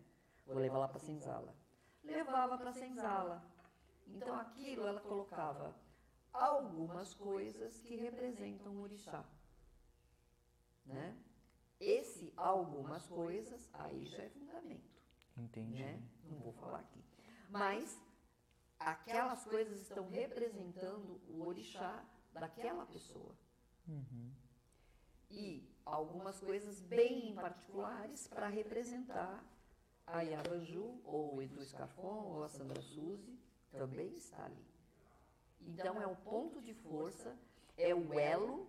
Vou levar lá para senzala. Levava para senzala. Então aquilo ela colocava algumas coisas que representam o orixá, né? Esse algumas coisas, aí já é fundamento. Entendi. Né? Não vou falar aqui. Mas aquelas coisas estão representando o orixá daquela pessoa. E algumas coisas bem particulares para representar a Iyá Vanju, ou o Edu Scarfon, ou a Sandra Suzy, também está ali. Então é um ponto de força, é o elo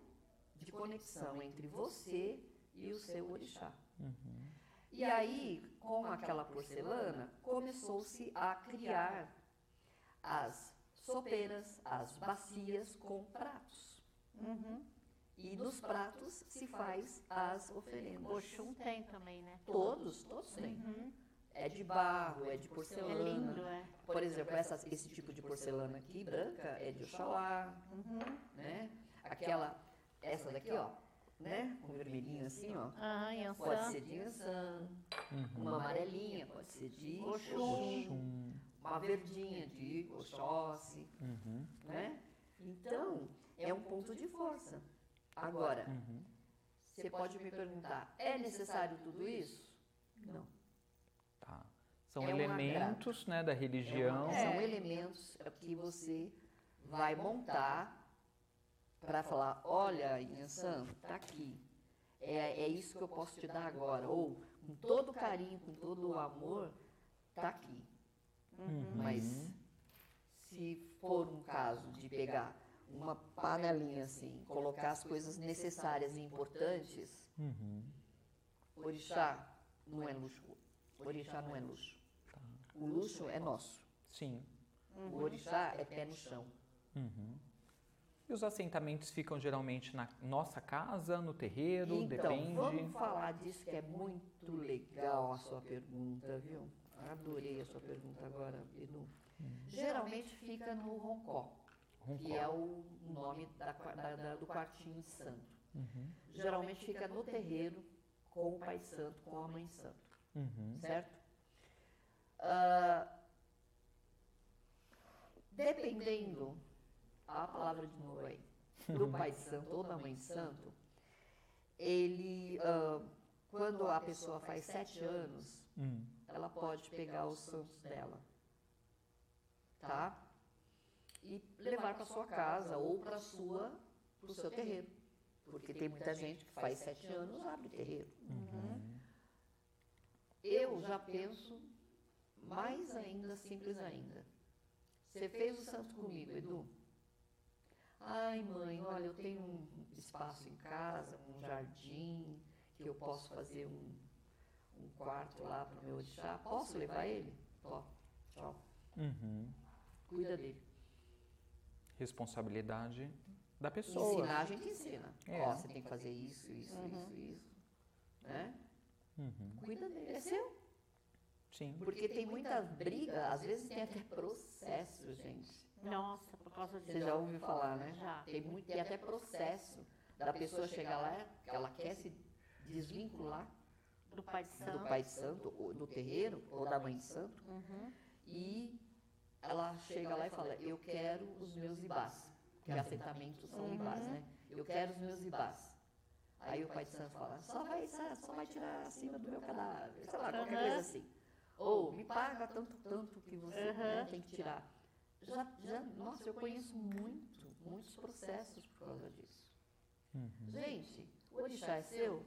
de conexão entre você e o seu orixá. E aí, com aquela porcelana, começou-se a criar as sopeiras, as bacias com pratos. E nos pratos se faz as oferendas. Oxum tem também, né? Todos têm. É de barro, é de porcelana. É lindo, é. Por exemplo, esse tipo de porcelana aqui, branca, é de Oxalá. Né? Essa daqui, ó. Né? Um vermelhinho assim, ó. Yansan. Pode ser de Yansan. Uma amarelinha, pode ser de Oxum. Uma verdinha de Oxóssi. Né? Então, é um ponto de força. Agora, você pode me perguntar, é necessário tudo isso? Não. Tá. São elementos, né, da religião. São elementos que você vai montar para falar, olha, Yansan, está aqui, é isso que eu posso te dar agora, ou com todo carinho, com todo o amor, está aqui. Mas se for um caso de pegar uma panelinha assim, colocar as coisas necessárias e importantes, orixá não é luxo. Orixá não é luxo. Tá. O luxo é nosso. Sim. O orixá é pé no chão. E os assentamentos ficam geralmente na nossa casa, no terreiro, então, depende? Então, vamos falar disso que é muito legal a sua pergunta, viu? Adorei a sua pergunta agora, Edu. Geralmente fica no roncó, que é o nome do quartinho santo. Geralmente fica no terreiro com o pai santo, com a mãe santo, certo? Dependendo... A palavra de novo aí, do pai santo ou da mãe santo, ele, quando a pessoa faz 7 anos, ela pode pegar os santos dela, tá? E levar para sua casa ou para o seu terreiro, porque tem muita gente que faz 7 anos, abre o terreiro. eu já penso mais ainda, simples ainda. Você fez o santo comigo, Edu? Ai, mãe, olha, eu tenho um espaço em casa, um jardim, que eu posso fazer um quarto lá para o meu orixá. Posso levar ele? Ó, tchau. Uhum. Cuida dele. Responsabilidade da pessoa. Ensinar, a gente ensina. É. Ó, você tem que fazer isso, isso, uhum, isso, isso. Né? Uhum. Cuida dele. É seu. Sim. Porque tem muita briga, às vezes tem até processo, gente. Nossa, por causa disso. Você já ouviu falar, né? Já. Tem até processo da pessoa chegar lá, que ela quer se desvincular do pai de santo, ou do terreiro, ou da mãe de santo. Uhum. E ela chega lá e fala, eu quero os meus ibás. Porque assentamentos são ibás, né? Eu quero os meus ibás. Aí o pai de santo fala, só vai tirar acima do meu cadáver. Sei lá, qualquer coisa assim. Ou me paga tanto, tanto que você não tem que tirar. Nossa, eu conheço muitos processos por causa disso. Uhum. Gente, o orixá é seu?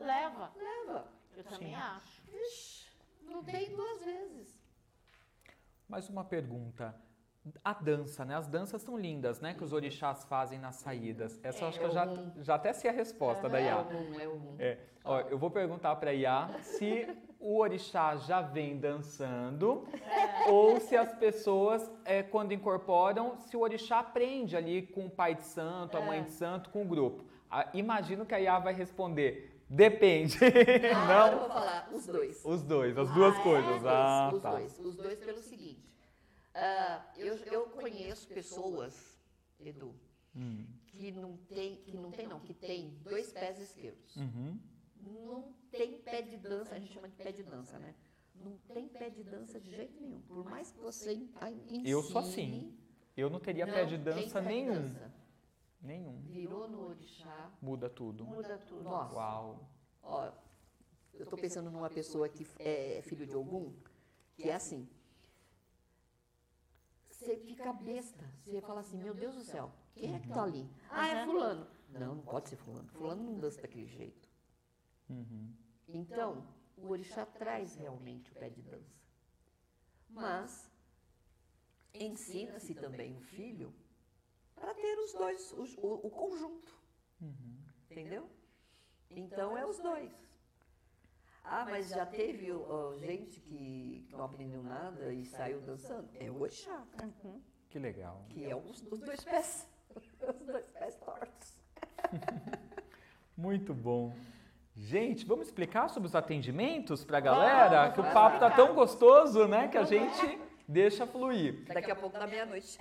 Leva. Leva. Eu também acho. Ixi, não tem duas vezes. Mais uma pergunta. A dança, né? As danças são lindas, né? Que os orixás fazem nas saídas. Essa acho que eu já até sei a resposta da Iyá. Ó, eu vou perguntar para a Iyá se o orixá já vem dançando ou se as pessoas, quando incorporam, se o orixá aprende ali com o pai de santo, a mãe de santo, com o grupo. Imagino que a Iyá vai responder, depende. Não, eu vou falar os dois. Os dois, as duas coisas. Os dois pelo seguinte. Eu conheço pessoas, Edu, que tem dois pés esquerdos. Uhum. Não tem pé de dança, a gente chama de pé de dança, né? Não tem pé de dança de jeito nenhum. Por mais que você ensine... Eu sou assim. Eu não teria pé de dança nenhum. Virou no orixá. Muda tudo. Nossa. Uau. Ó, eu tô pensando numa pessoa que é filho de Ogum, que é assim. Você fica besta. Você fala assim, meu Deus do céu, quem é que tá ali? Ah, é fulano. Não, não pode ser fulano. Fulano não dança daquele jeito. Uhum. Então, o orixá traz realmente o pé de dança. Mas ensina-se também o filho para ter os dois, o conjunto. Uhum. Entendeu? Então, é os dois. Ah, mas já teve gente que não aprendeu nada e saiu dançando? É o orixá. Uhum. Que legal. Que é os dois pés. Os dois pés tortos. Muito bom. Gente, vamos explicar sobre os atendimentos para a galera? Que o papo tá tão gostoso, né? Que a gente deixa fluir. Daqui a pouco, da meia-noite.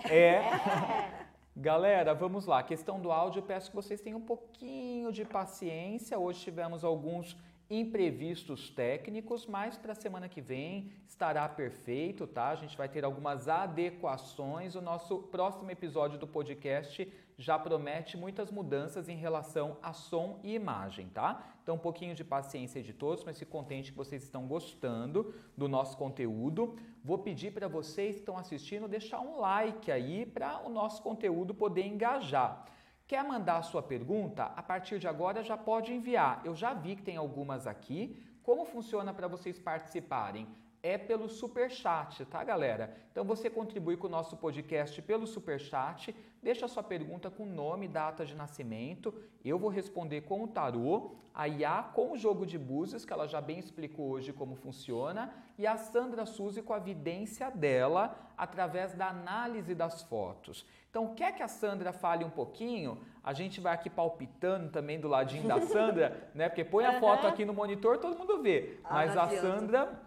Galera, vamos lá. Questão do áudio, eu peço que vocês tenham um pouquinho de paciência. Hoje tivemos alguns imprevistos técnicos, mas para a semana que vem estará perfeito, tá? A gente vai ter algumas adequações. O nosso próximo episódio do podcast já promete muitas mudanças em relação a som e imagem, tá? Então, um pouquinho de paciência de todos, mas fico contente que vocês estão gostando do nosso conteúdo. Vou pedir para vocês que estão assistindo deixar um like aí para o nosso conteúdo poder engajar. Quer mandar a sua pergunta? A partir de agora já pode enviar. Eu já vi que tem algumas aqui. Como funciona para vocês participarem? É pelo Superchat, tá, galera? Então você contribui com o nosso podcast pelo Superchat, deixa a sua pergunta com nome, data de nascimento, eu vou responder com o tarô, a Iyá com o jogo de Búzios, que ela já bem explicou hoje como funciona, e a Sandra Suzy com a vidência dela através da análise das fotos. Então, quer que a Sandra fale um pouquinho? A gente vai aqui palpitando também do ladinho da Sandra, né? Porque põe a foto aqui no monitor, todo mundo vê. Mas a Sandra...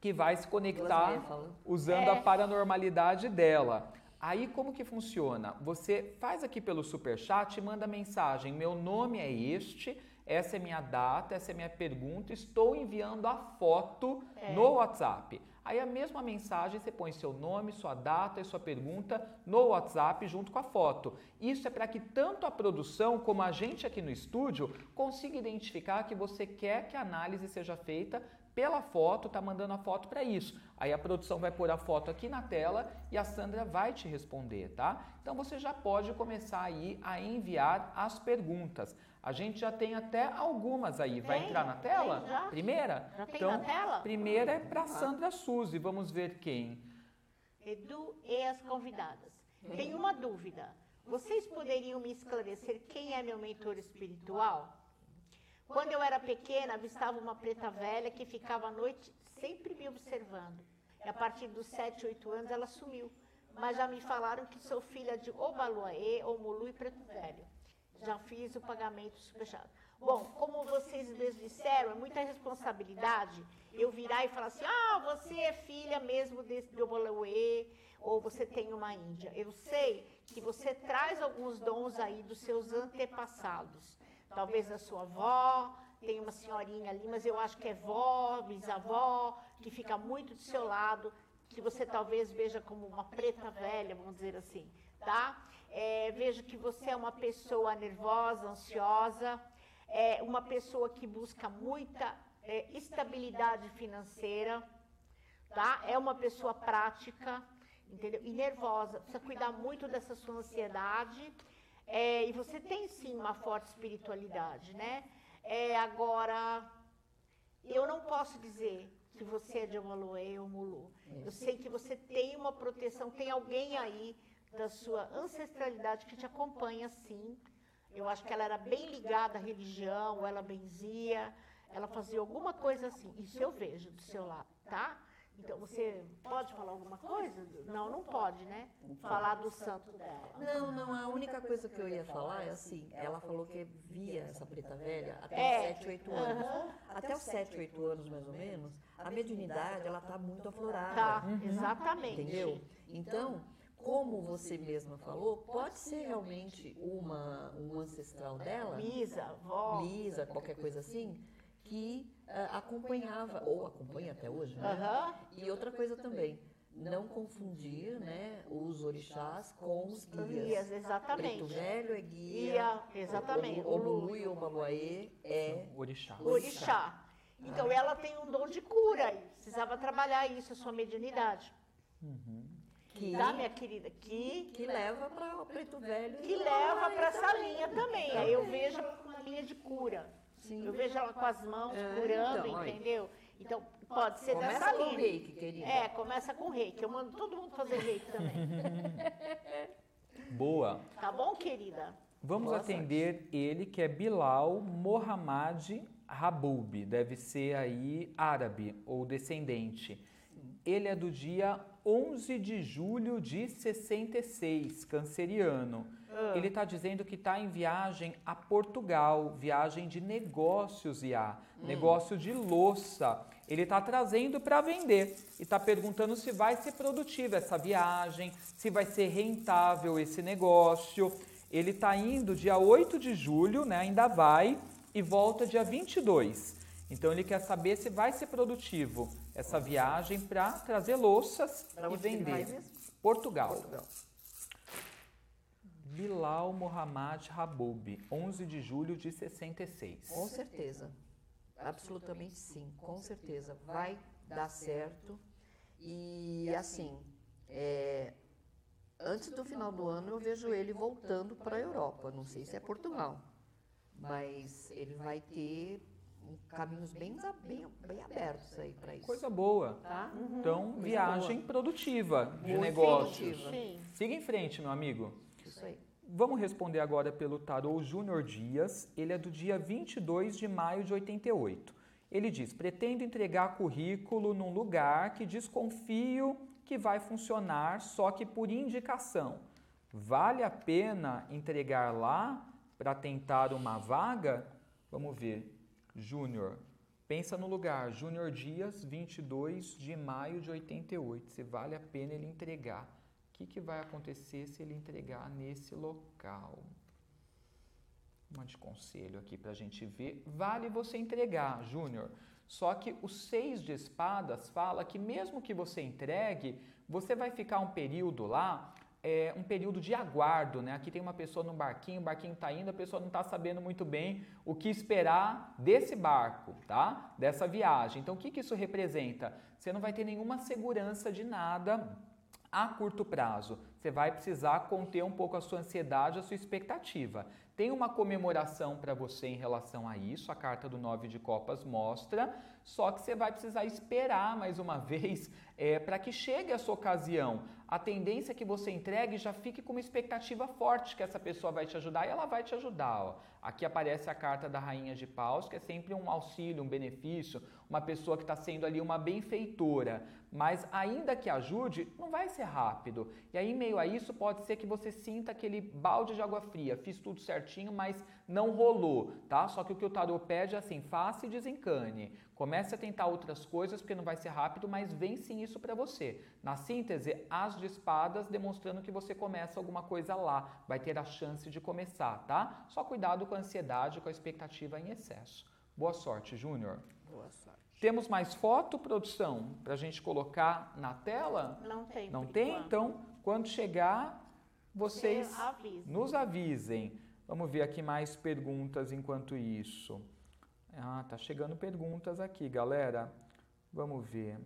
que vai se conectar usando a paranormalidade dela. Aí, como que funciona? Você faz aqui pelo Superchat e manda mensagem. Meu nome é este, essa é minha data, essa é minha pergunta. Estou enviando a foto no WhatsApp. Aí, a mesma mensagem, você põe seu nome, sua data e sua pergunta no WhatsApp junto com a foto. Isso é para que tanto a produção como a gente aqui no estúdio consiga identificar que você quer que a análise seja feita pela foto, tá mandando a foto para isso. Aí a produção vai pôr a foto aqui na tela e a Sandra vai te responder, tá? Então você já pode começar aí a enviar as perguntas. A gente já tem até algumas aí. Vai entrar na tela? Já. Primeira? Já tem então, na tela? Primeira é para Sandra Suzy. Vamos ver quem. Edu e as convidadas. Tenho uma dúvida. Vocês poderiam me esclarecer quem é meu mentor espiritual? Quando eu era pequena, avistava uma preta velha que ficava à noite sempre me observando. E a partir dos 7, 8 anos ela sumiu. Mas já me falaram que sou filha de Obaluaê, Omulu e Preto Velho. Já fiz o pagamento superchado. Bom, como vocês mesmos disseram, é muita responsabilidade eu virar e falar assim, ah, você é filha mesmo de Obaluaê, ou você tem uma índia. Eu sei que você traz alguns dons aí dos seus antepassados. Talvez da sua avó, tem uma senhorinha ali, mas eu acho que é vó, bisavó, que fica muito do seu lado, que você talvez veja como uma preta velha, vamos dizer assim, tá? Vejo que você é uma pessoa nervosa, ansiosa, uma pessoa que busca muita estabilidade financeira, tá? É uma pessoa prática, entendeu? E nervosa, precisa cuidar muito dessa sua ansiedade, e você tem sim uma forte espiritualidade, né? Agora, eu não posso dizer que você é de Omoloê ou Mulu. Eu sei que você tem uma proteção, tem alguém aí da sua ancestralidade que te acompanha, sim. Eu acho que ela era bem ligada à religião, ela benzia, ela fazia alguma coisa assim. Isso eu vejo do seu lado, tá? Então, você pode falar alguma coisa? Não, não pode, né? Falar do santo dela. Não, não, a única coisa que eu ia falar é assim, ela falou que via essa preta velha até os 7, 8 anos. Até os 7, 8 anos, mais ou menos, a mediunidade, ela está muito aflorada. Tá, exatamente. Entendeu? Então, como você mesma falou, pode ser realmente um ancestral dela. Lisa, avó. Lisa, qualquer coisa assim. Que acompanhava, ou acompanha até hoje, né? E outra coisa também, não confundir, né, os orixás com os guias. Guias, exatamente. Preto Velho é guia, exatamente. O Lulu e o Maluaê é orixá. Orixá. Então, ela tem um dom de cura aí, precisava trabalhar isso, a sua mediunidade. Que, tá, minha querida? Que leva para o Preto Velho. Que leva para essa linha também, aí eu vejo uma linha de cura. Sim, eu vejo ela com as mãos curando, então, entendeu? Então, pode ser dessa linha. Começa com reiki, querida. Começa com reiki. Eu mando todo mundo fazer reiki também. Boa. Tá bom, querida? Vamos atender ele, que é Bilal Mohamad Haboubi. Deve ser aí árabe ou descendente. Ele é do dia 11 de julho de 66, canceriano. Ele está dizendo que está em viagem a Portugal, viagem de negócios, negócio de louça. Ele está trazendo para vender e está perguntando se vai ser produtiva essa viagem, se vai ser rentável esse negócio. Ele está indo dia 8 de julho, né, ainda vai, e volta dia 22. Então, ele quer saber se vai ser produtivo essa viagem para trazer louças e vender. Portugal. Bilal Mohamad Haboubi, 11 de julho de 66. Com certeza. Absolutamente sim. Com certeza. Vai dar certo. E, assim, antes do final do ano, eu vejo ele voltando para a Europa. Não sei se é Portugal, mas ele vai ter caminhos bem abertos aí para isso. Coisa boa. Tá? Então, coisa viagem boa. Produtiva de muito negócios. Produtiva. Siga em frente, meu amigo. Isso aí. Vamos responder agora pelo tarô Júnior Dias. Ele é do dia 22 de maio de 88. Ele diz, pretendo entregar currículo num lugar que desconfio que vai funcionar, só que por indicação. Vale a pena entregar lá para tentar uma vaga? Vamos ver. Júnior, pensa no lugar, Júnior Dias, 22 de maio de 88, se vale a pena ele entregar. O que vai acontecer se ele entregar nesse local? Um de conselho aqui para a gente ver. Vale você entregar, Júnior, só que o 6 de espadas fala que mesmo que você entregue, você vai ficar um período lá, um período de aguardo, né? Aqui tem uma pessoa num barquinho, o barquinho está indo, a pessoa não está sabendo muito bem o que esperar desse barco, tá? Dessa viagem. Então, o que isso representa? Você não vai ter nenhuma segurança de nada a curto prazo. Você vai precisar conter um pouco a sua ansiedade, a sua expectativa. Tem uma comemoração para você em relação a isso, a carta do 9 de copas mostra, só que você vai precisar esperar mais uma vez para que chegue a sua ocasião. A tendência é que você entregue já fique com uma expectativa forte que essa pessoa vai te ajudar e ela vai te ajudar. Ó. Aqui aparece a carta da Rainha de Paus, que é sempre um auxílio, um benefício, uma pessoa que está sendo ali uma benfeitora, mas ainda que ajude, não vai ser rápido. E aí, meio a isso, pode ser que você sinta aquele balde de água fria, fiz tudo certinho, mas não rolou, tá? Só que o tarô pede é assim, faça e desencane. Comece a tentar outras coisas, porque não vai ser rápido, mas vem sim isso para você. Na síntese, as de espadas demonstrando que você começa alguma coisa lá, vai ter a chance de começar, tá? Só cuidado com a ansiedade, com a expectativa em excesso. Boa sorte, Júnior. Boa sorte. Temos mais foto, produção, para a gente colocar na tela? Não tem. Não tem? Então, quando chegar, vocês nos avisem. Vamos ver aqui mais perguntas enquanto isso. Ah, tá chegando perguntas aqui, galera. Vamos ver.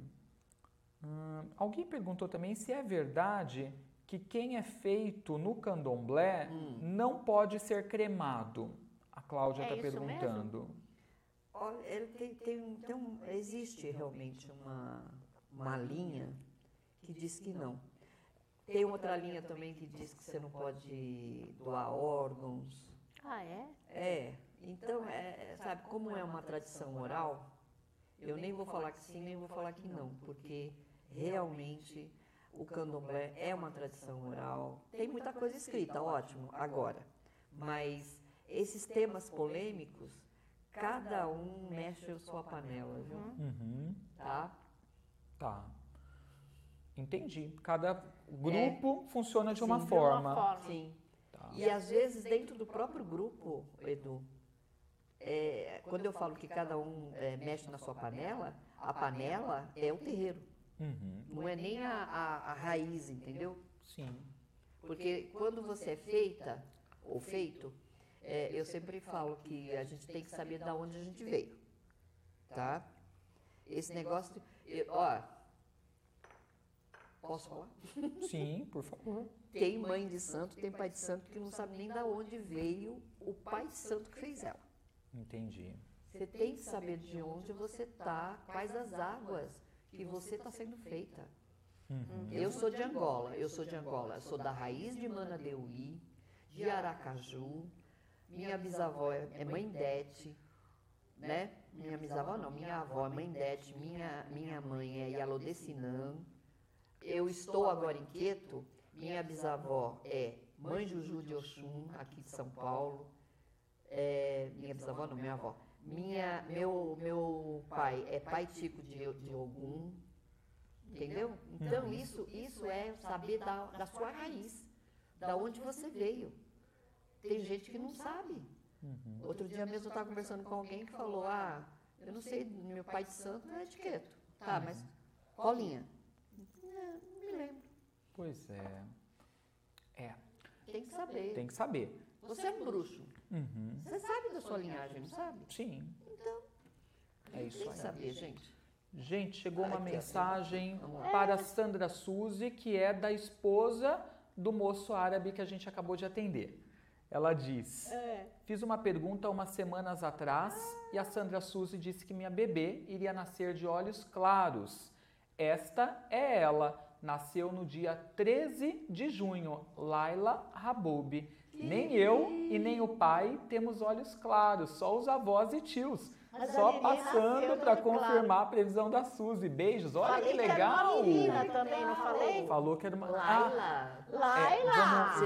Alguém perguntou também se é verdade que quem é feito no candomblé não pode ser cremado. A Cláudia está perguntando. Mesmo? Então, existe realmente uma linha que diz que não. Tem outra linha também que diz que você não pode doar órgãos. Ah, é? É. Então, sabe, como é uma tradição oral, eu nem vou falar que sim, nem vou falar que não, porque realmente o candomblé é uma tradição oral. Tem muita coisa escrita, ótimo, agora. Mas esses temas polêmicos... Cada um mexe a sua panela, viu? Uhum. Tá? Tá. Entendi. Cada grupo funciona de uma forma. De uma forma. Sim. Tá. E às vezes dentro do próprio grupo, Edu, quando eu falo que cada um mexe na sua panela, a panela é o terreiro. Uhum. Não é nem a raiz, entendeu? Sim. Porque quando você é feita ou feito, eu sempre falo que a gente tem que saber de onde a gente veio, tá? Esse negócio... posso falar? Sim, por favor. Tem mãe de santo, tem pai de santo que não sabe nem de onde veio o pai de santo que fez ela. Entendi. Você tem que saber de onde você está, quais as águas que você está sendo feita. Uhum. Eu sou de Angola, sou da raiz de Manadeuí, de Aracaju... Minha bisavó é Mãe Dete, né? Minha bisavó não, minha avó é Mãe Dete, minha mãe é Yalode Sinan. Eu estou agora em Queto, minha bisavó é Mãe Juju de Oxum, aqui de São Paulo. Minha bisavó não, minha avó. Meu pai é Pai Tico de Ogum, entendeu? Então isso é saber da sua raiz, da onde você veio. Tem gente que não sabe. Uhum. Outro dia mesmo eu estava conversando com alguém que falou, eu não sei, meu pai de santo não é de Queto. Tá, mas qual linha? Não me lembro. Pois é. Tem que saber. Tem que saber. Você é um bruxo. Uhum. Você sabe da sua linhagem, não sabe? Sim. Então, tem que saber, gente. Gente, chegou uma mensagem para Sandra Susi, que é da esposa do moço árabe que a gente acabou de atender. Ela diz, fiz uma pergunta umas semanas atrás e a Sandra Suzy disse que minha bebê iria nascer de olhos claros. Esta é ela, nasceu no dia 13 de junho, Laila Haboubi. Nem eu e nem o pai temos olhos claros, só os avós e tios. Mas só passando para confirmar a previsão da Suzy. Beijos, olha falei que legal! Falei que era menina também, não falei? Falou que era uma... Laila!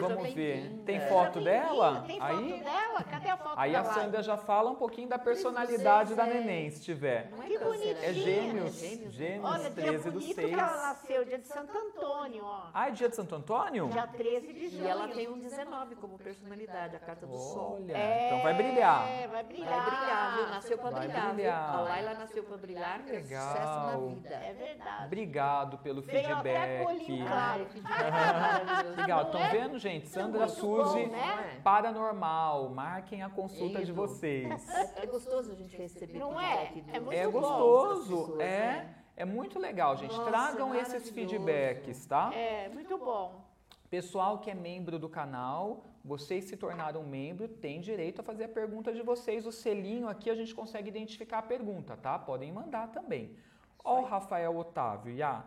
Vamos ver. Tem foto dela? Tem foto dela? Cadê a foto dela? Aí a Sandra já fala um pouquinho da personalidade da neném, se tiver. Não é que bonitinha! É gêmeos, olha, 13 do 6. Olha, dia bonito que ela nasceu, dia de Santo Antônio, ó. Ah, é dia de Santo Antônio? Dia 13 de junho. E ela tem um 19 como personalidade, a carta do sol. Olha, então vai brilhar. Vai brilhar, viu? Nasceu quando brilhar. A Laila nasceu para brilhar, ter sucesso na vida. É verdade. Obrigado pelo feedback. Claro, feedback. Legal, estão vendo, gente? Sandra Suzy, bom, né? Paranormal. Marquem a consulta de vocês. É gostoso a gente receber. Não é? É gostoso. Pessoas, né? É muito legal, gente. Tragam esses feedbacks, tá? É, muito bom. Pessoal que é membro do canal, vocês se tornaram membro, tem direito a fazer a pergunta de vocês. O selinho aqui a gente consegue identificar a pergunta, tá? Podem mandar também. Ó o Rafael Otávio, Iá.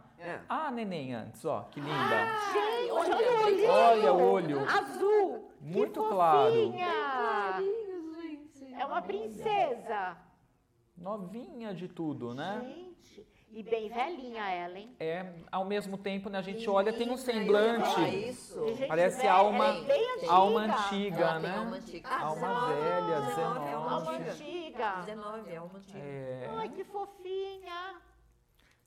Ah, neném antes, ó, que linda. Ah, gente, olha o olho. Azul. Muito claro. É uma princesa. Novinha de tudo, né? Gente, e bem velhinha ela, hein? É, ao mesmo tempo, né, a gente olha, tem um semblante. Parece alma antiga, né? Alma velha, 19. Alma antiga. 19, alma antiga. Ai, que fofinha.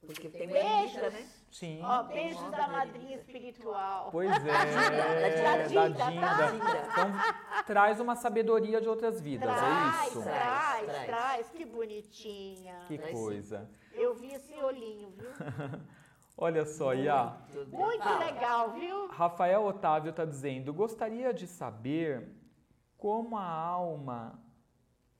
Porque tem beijos, né? Sim. Ó, beijos da madrinha espiritual. Pois é, da Dinda. Então, traz uma sabedoria de outras vidas, é isso? Traz, que bonitinha. Que coisa. Eu vi esse olhinho, viu? Olha só, Iá. Muito legal, viu? Rafael Otávio está dizendo, gostaria de saber como a alma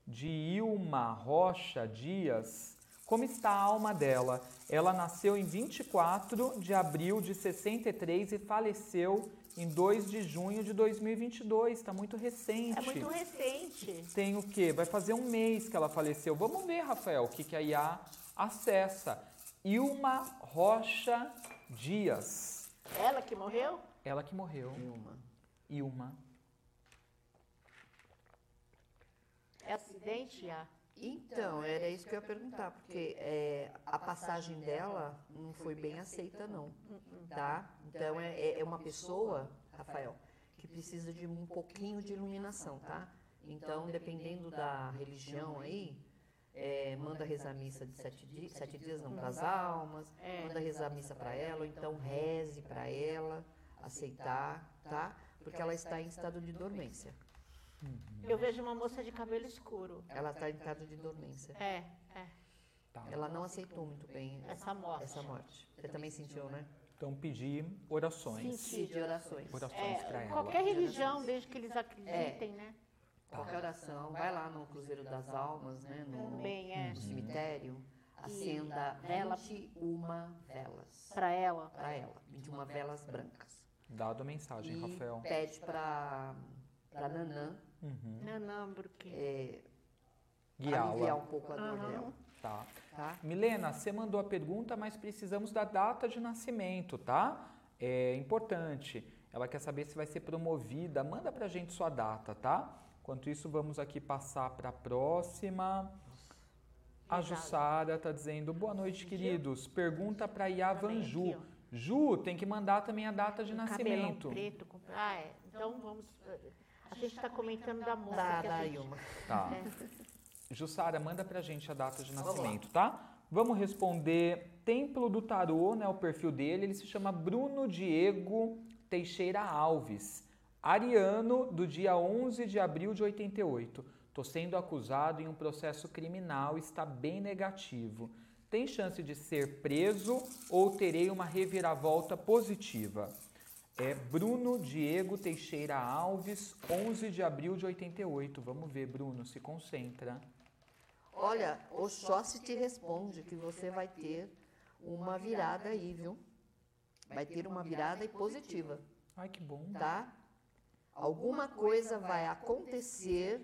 de Ilma Rocha Dias... Como está a alma dela? Ela nasceu em 24 de abril de 63 e faleceu em 2 de junho de 2022. Está muito recente. É muito recente. Tem o quê? Vai fazer um mês que ela faleceu. Vamos ver, Rafael, o que, que a Iá acessa. Ilma Rocha Dias. Ela que morreu? Ela que morreu. Ilma. É acidente, Iá? Então, era isso que eu ia perguntar, porque a passagem dela não foi bem aceita, não, tá? Então, é uma pessoa, Rafael, que precisa de um pouquinho de iluminação, tá? Então, dependendo da religião aí, manda rezar a missa de 7 dias, não, para as almas, manda rezar a missa para ela, ou então reze para ela, aceitar, tá? Porque ela está em estado de dormência. Eu vejo uma moça de cabelo escuro. Ela está em estado de dormência. É. Ela não aceitou muito bem essa morte. Você também sentiu, né? Então, pedir orações. Sim, pedir orações. Orações para ela. Qualquer religião, desde que eles acreditem, né? Qualquer oração. Vai lá no Cruzeiro das Almas, né? No cemitério. Acenda 21 velas. Para ela? Para ela. 21 velas brancas. Dado a mensagem, Rafael. Pede para Nanã. Nanã, porque... aliviar um pouco a dor dela. Tá. Milena, você mandou a pergunta, mas precisamos da data de nascimento, tá? É importante. Ela quer saber se vai ser promovida. Manda pra gente sua data, tá? Enquanto isso, vamos aqui passar para a próxima. A Jussara tá dizendo, boa noite, queridos. Pergunta para Iyá Vanju. Ju, tem que mandar também a data de nascimento. Preto, então vamos... A gente está comentando da moça. Jussara, manda pra gente a data de nascimento, tá? Vamos responder Templo do Tarô, né? O perfil dele, ele se chama Bruno Diego Teixeira Alves. Ariano, do dia 11 de abril de 88. Tô sendo acusado em um processo criminal, está bem negativo. Tem chance de ser preso ou terei uma reviravolta positiva? É Bruno Diego Teixeira Alves, 11 de abril de 88. Vamos ver, Bruno, se concentra. Olha, Oxóssi te responde que você vai ter uma virada aí, viu? Vai ter uma virada positiva. Ai, que bom. Tá? Alguma coisa vai acontecer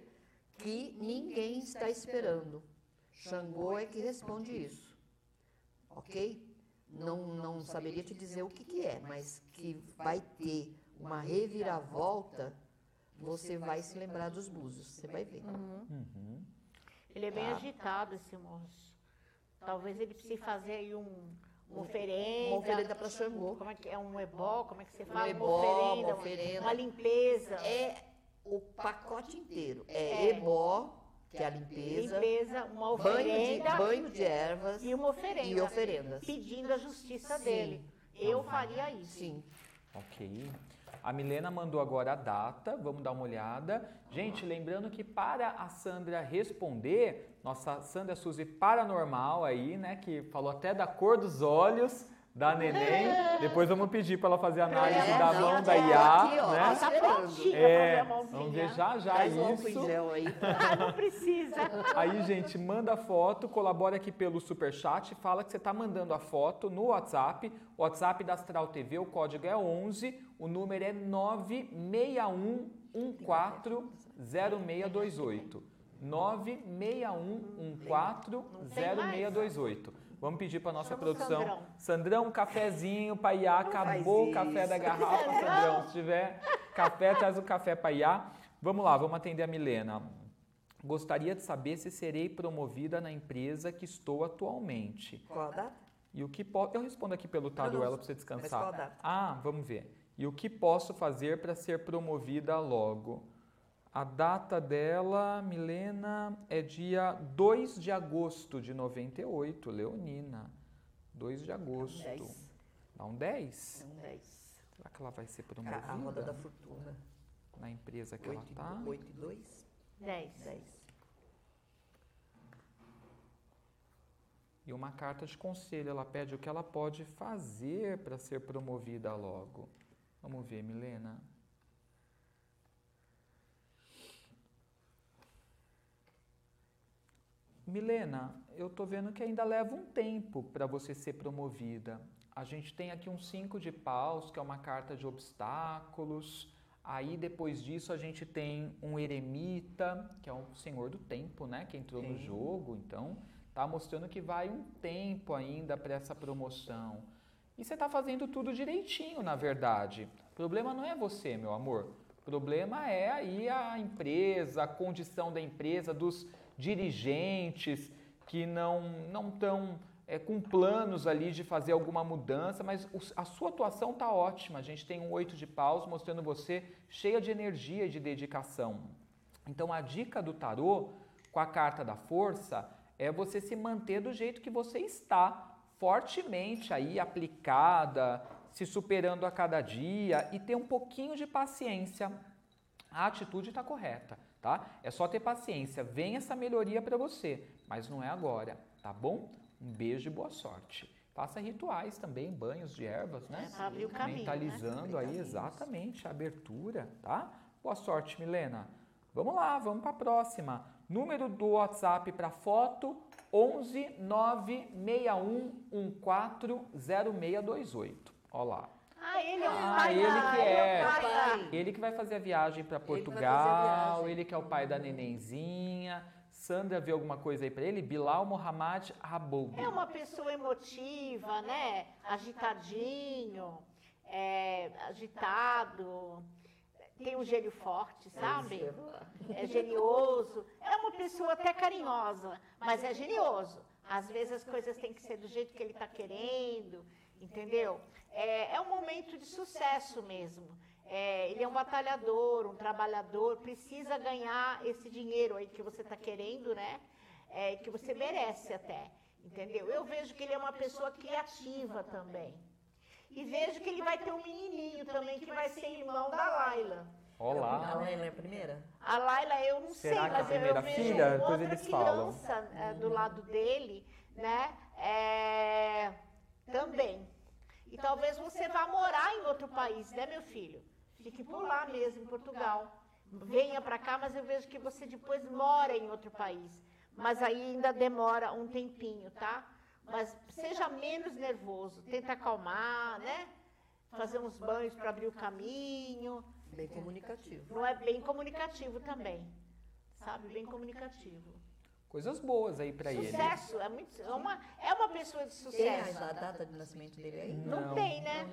que ninguém está esperando. Xangô é que responde isso, ok? Não saberia te dizer o que é, mas que vai ter uma reviravolta, você vai se lembrar dos Búzios, você vai ver. Ele é bem agitado, esse moço. Talvez ele precise fazer aí uma oferenda para Xangô. Como é que é? Um ebó? Como é que você fala? Uma oferenda. Uma limpeza. É o pacote inteiro. Ebó, que é a limpeza, uma oferenda, banho de ervas e uma oferenda. E oferendas. Pedindo a justiça dele. Eu faria isso. Sim. Ok. A Milena mandou agora a data, vamos dar uma olhada. Gente, lembrando que para a Sandra responder, nossa Sandra Suzy Paranormal aí, né, que falou até da cor dos olhos, da neném. Depois vamos pedir para ela fazer a análise da mão da Iyá. Aqui, ó, né? Ela tá prontinha pra fazer a mãozinha. Vamos ver já faz isso. Aí. Ah, não precisa. Aí, gente, manda a foto, colabora aqui pelo superchat, fala que você tá mandando a foto no WhatsApp. O WhatsApp da Astral TV, o código é 11, o número é 961140628. 961140628. Vamos pedir para nossa produção. Sandrão, um cafezinho para Iyá. Acabou o café da garrafa, Sandrão. Se tiver café, traz o café para Iyá. Vamos lá, vamos atender a Milena. Gostaria de saber se serei promovida na empresa que estou atualmente. Qual data? E o que posso... Eu respondo aqui pelo Taduela para você descansar. Mas qual data? Ah, vamos ver. E o que posso fazer para ser promovida logo? A data dela, Milena, é dia 2 de agosto de 98, Leonina. 2 de agosto. Dá um 10? Dá um 10. Será que ela vai ser promovida? A roda da fortuna. Na empresa que ela está? 8 e 2? 10. 10. E uma carta de conselho, ela pede o que ela pode fazer para ser promovida logo. Vamos ver, Milena. Milena, eu tô vendo que ainda leva um tempo para você ser promovida. A gente tem aqui um 5 de paus, que é uma carta de obstáculos. Aí, depois disso, a gente tem um eremita, que é um senhor do tempo, né? Que entrou no jogo, então tá mostrando que vai um tempo ainda para essa promoção. E você tá fazendo tudo direitinho, na verdade. O problema não é você, meu amor. O problema é aí a empresa, a condição da empresa, dos... dirigentes que não estão com planos ali de fazer alguma mudança, mas a sua atuação está ótima. A gente tem um 8 de paus mostrando você cheia de energia e de dedicação. Então, a dica do tarô com a carta da força é você se manter do jeito que você está, fortemente aí aplicada, se superando a cada dia e ter um pouquinho de paciência. A atitude está correta. Tá? É só ter paciência, vem essa melhoria para você, mas não é agora, tá bom? Um beijo e boa sorte. Faça rituais também, banhos de ervas, né? Abre o caminho, mentalizando, né? Aí exatamente a abertura, tá? Boa sorte, Milena. Vamos lá, vamos para a próxima. Número do WhatsApp para foto, 11 961140628. Olha lá. Ah, ele é o pai. Ele que é. Ele que vai fazer a viagem para Portugal, ele que é o pai da nenenzinha. Sandra vê alguma coisa aí para ele? Bilal Mohamad Haboubi. É uma pessoa emotiva, né? Agitadinho, agitado, tem um gênio forte, sabe? É genioso. É uma pessoa até carinhosa, mas é genioso. Às vezes as coisas têm que ser do jeito que ele está querendo, entendeu? É um momento de sucesso mesmo. Ele é um batalhador, um trabalhador, precisa ganhar esse dinheiro aí que você está querendo, né? Que você merece até, entendeu? Eu vejo que ele é uma pessoa criativa também. E vejo que ele vai ter um menininho também, que vai ser irmão da Laila. Olá! A Laila é a primeira? A Laila, eu não sei, mas eu vejo outra criança do lado dele, né? Também. E talvez você vá morar em outro país, né, meu filho? Fique por lá mesmo, em Portugal. Venha para cá, mas eu vejo que você depois mora em outro país. Mas aí ainda demora um tempinho, tá? Mas seja menos nervoso, tenta acalmar, né? Fazer uns banhos para abrir o caminho. Bem comunicativo. Não é bem comunicativo também, sabe? Bem comunicativo. Coisas boas aí pra ele. Sucesso, é uma pessoa de sucesso. Tem a data de nascimento dele aí? Não tem, né?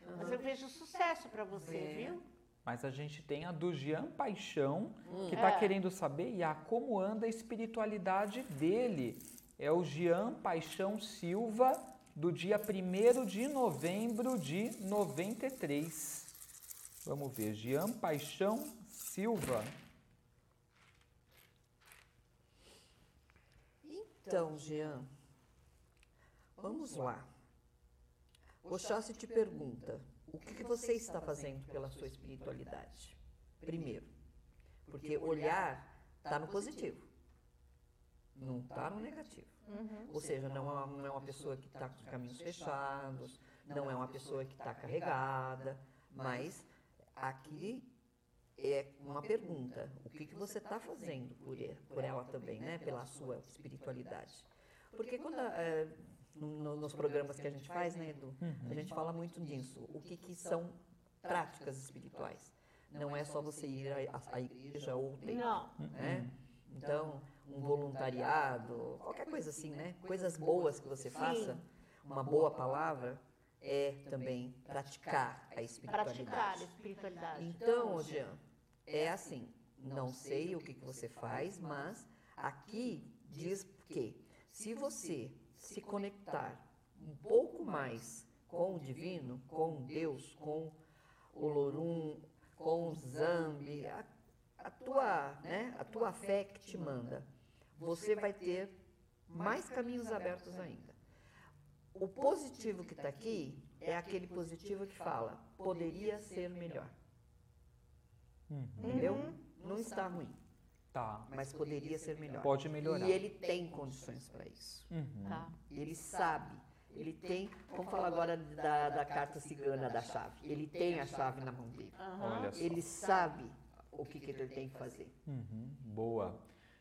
Não. Mas eu vejo sucesso pra você, viu? Mas a gente tem a do Jean Paixão, que tá querendo saber, Iyá, como anda a espiritualidade dele. É o Jean Paixão Silva, do dia 1º de novembro de 93. Vamos ver, Jean Paixão Silva. Então, Jean, vamos lá. Oxóssi te pergunta, o que você está fazendo pela sua espiritualidade? Primeiro, porque olhar está no positivo. não está no negativo. Uhum. Ou seja, não é uma pessoa que está com os caminhos fechados, não é uma pessoa que está carregada, mas aqui é uma pergunta, o que você está fazendo por ela também, né? Pela sua espiritualidade. Porque quando, nos programas que a gente faz, né, Edu, a gente fala muito disso, o que são práticas espirituais. Não é só você ir à igreja ou templo, né? Então, um voluntariado, qualquer coisa assim, né? Coisas boas que você faça, uma boa palavra, é também praticar a espiritualidade. Praticar a espiritualidade. Então, Jean, é assim, não sei o que você faz, mas aqui diz que se você se conectar um pouco mais com o divino, com Deus, com o Lorum, com o Zambi, a tua fé que te manda, você vai ter mais caminhos abertos ainda. O positivo que está aqui é aquele positivo que fala, poderia ser melhor. Entendeu? Não está ruim. Tá. Mas poderia ser melhor. Pode melhorar. E ele tem condições para isso. Tá. Ele sabe. Ele tem, vamos falar agora da carta cigana da chave. Ele tem a chave na mão dele. Olha só. Ele sabe o que ele tem que fazer. Boa.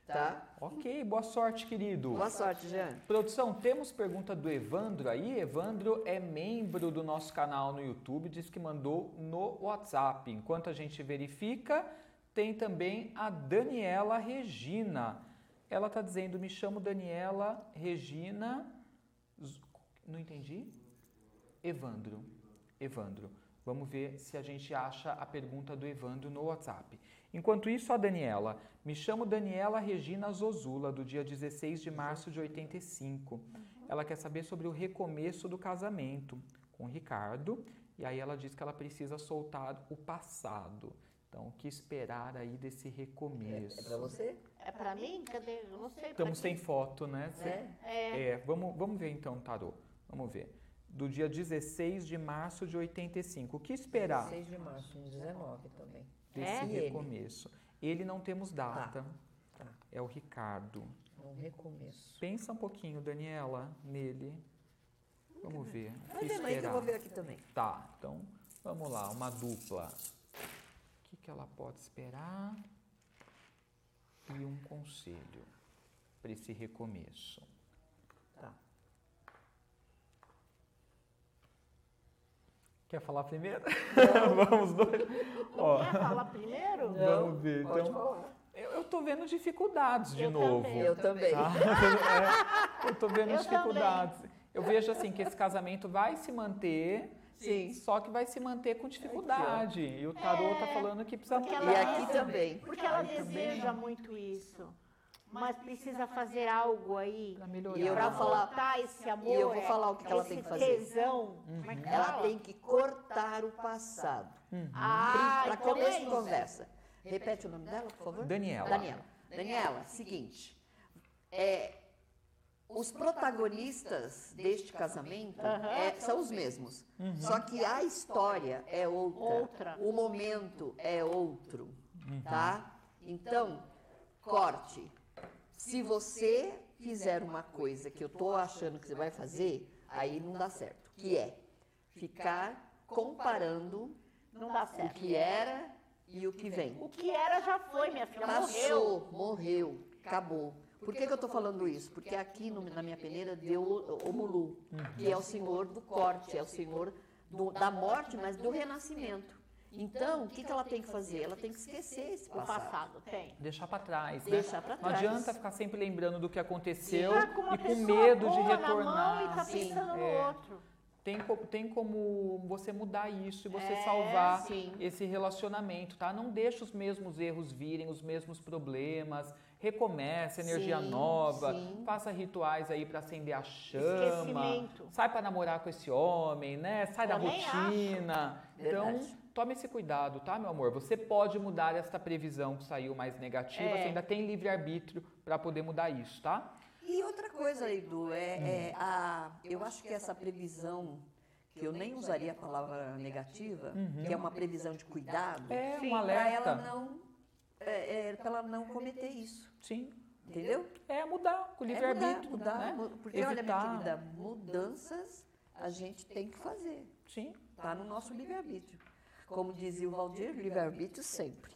Tá? Ok, boa sorte, querido. Boa sorte, Jean. Produção, temos pergunta do Evandro aí. Evandro é membro do nosso canal no YouTube, diz que mandou no WhatsApp. Enquanto a gente verifica, tem também a Daniela Regina. Ela está dizendo, me chamo Daniela Regina... Não entendi? Evandro. Vamos ver se a gente acha a pergunta do Evandro no WhatsApp. Enquanto isso, a Daniela. Me chamo Daniela Regina Zozula, do dia 16 de março de 85. Ela quer saber sobre o recomeço do casamento com o Ricardo. E aí ela diz que ela precisa soltar o passado. Então, o que esperar aí desse recomeço? É pra você? É pra mim? Cadê? Eu não sei. Estamos sem foto, né? Vamos ver então, tarô. Vamos ver. Do dia 16 de março de 85. O que esperar? 16 de março de 19 também. Desse recomeço. Ele não temos data. Tá. É o Ricardo. É um recomeço. Pensa um pouquinho, Daniela, nele. Vamos ver. Mas aí que eu vou ver aqui também. Tá, então vamos lá. Uma dupla. O que ela pode esperar? E um conselho para esse recomeço. Tá. Quer falar primeiro? Vamos dois. Quer falar primeiro? Não, vamos ver. Então, eu tô vendo dificuldades de novo. Eu também. Ah, eu tô vendo dificuldades. Também. Eu vejo assim que esse casamento vai se manter, sim, só que vai se manter com dificuldade. E o tarô tá falando que precisa... E aqui também. Porque ela deseja muito isso. Mas precisa fazer algo aí para melhorar, para cortar esse amor. E eu vou falar o que ela tem que fazer. Tesão. Ela tem que cortar o passado. Para começo de conversa. Repete o nome dela, por favor. Daniela, seguinte. Os protagonistas deste casamento são os mesmos. Só que a história é outra. O momento é outro. Tá? Então, corte. Se você fizer uma coisa que eu estou achando que você vai fazer, aí não dá certo. Que é ficar comparando o que era e o que vem. O que era já foi, minha filha. Passou, morreu, acabou. Por que eu estou falando isso? Porque aqui na minha peneira deu o Mulu, que é o senhor do corte, é o senhor da morte, mas do renascimento. Então, o que ela tem que fazer? Ela tem que esquecer esse passado. Deixar para trás, né? Deixar para trás. Não adianta ficar sempre lembrando do que aconteceu e com medo de retornar. E tá pensando no outro. Tem como você mudar isso e você salvar esse relacionamento, tá? Não deixa os mesmos erros virem, os mesmos problemas. Recomece, energia nova. Faça rituais aí para acender a chama. Sai para namorar com esse homem, né? Sai da rotina. Então, tome esse cuidado, tá, meu amor? Você pode mudar esta previsão que saiu mais negativa. Você ainda tem livre-arbítrio para poder mudar isso, tá? E outra coisa, Edu, eu acho que essa previsão, que eu nem usaria a palavra negativa, que é uma previsão de cuidado, para ela não cometer isso. Sim. Entendeu? É mudar, com o livre-arbítrio. Mudar, né? Porque, olha, minha querida, mudanças a gente tem que fazer. Sim. Está no nosso livre-arbítrio. Como dizia o Valdir, livre-arbítrio sempre.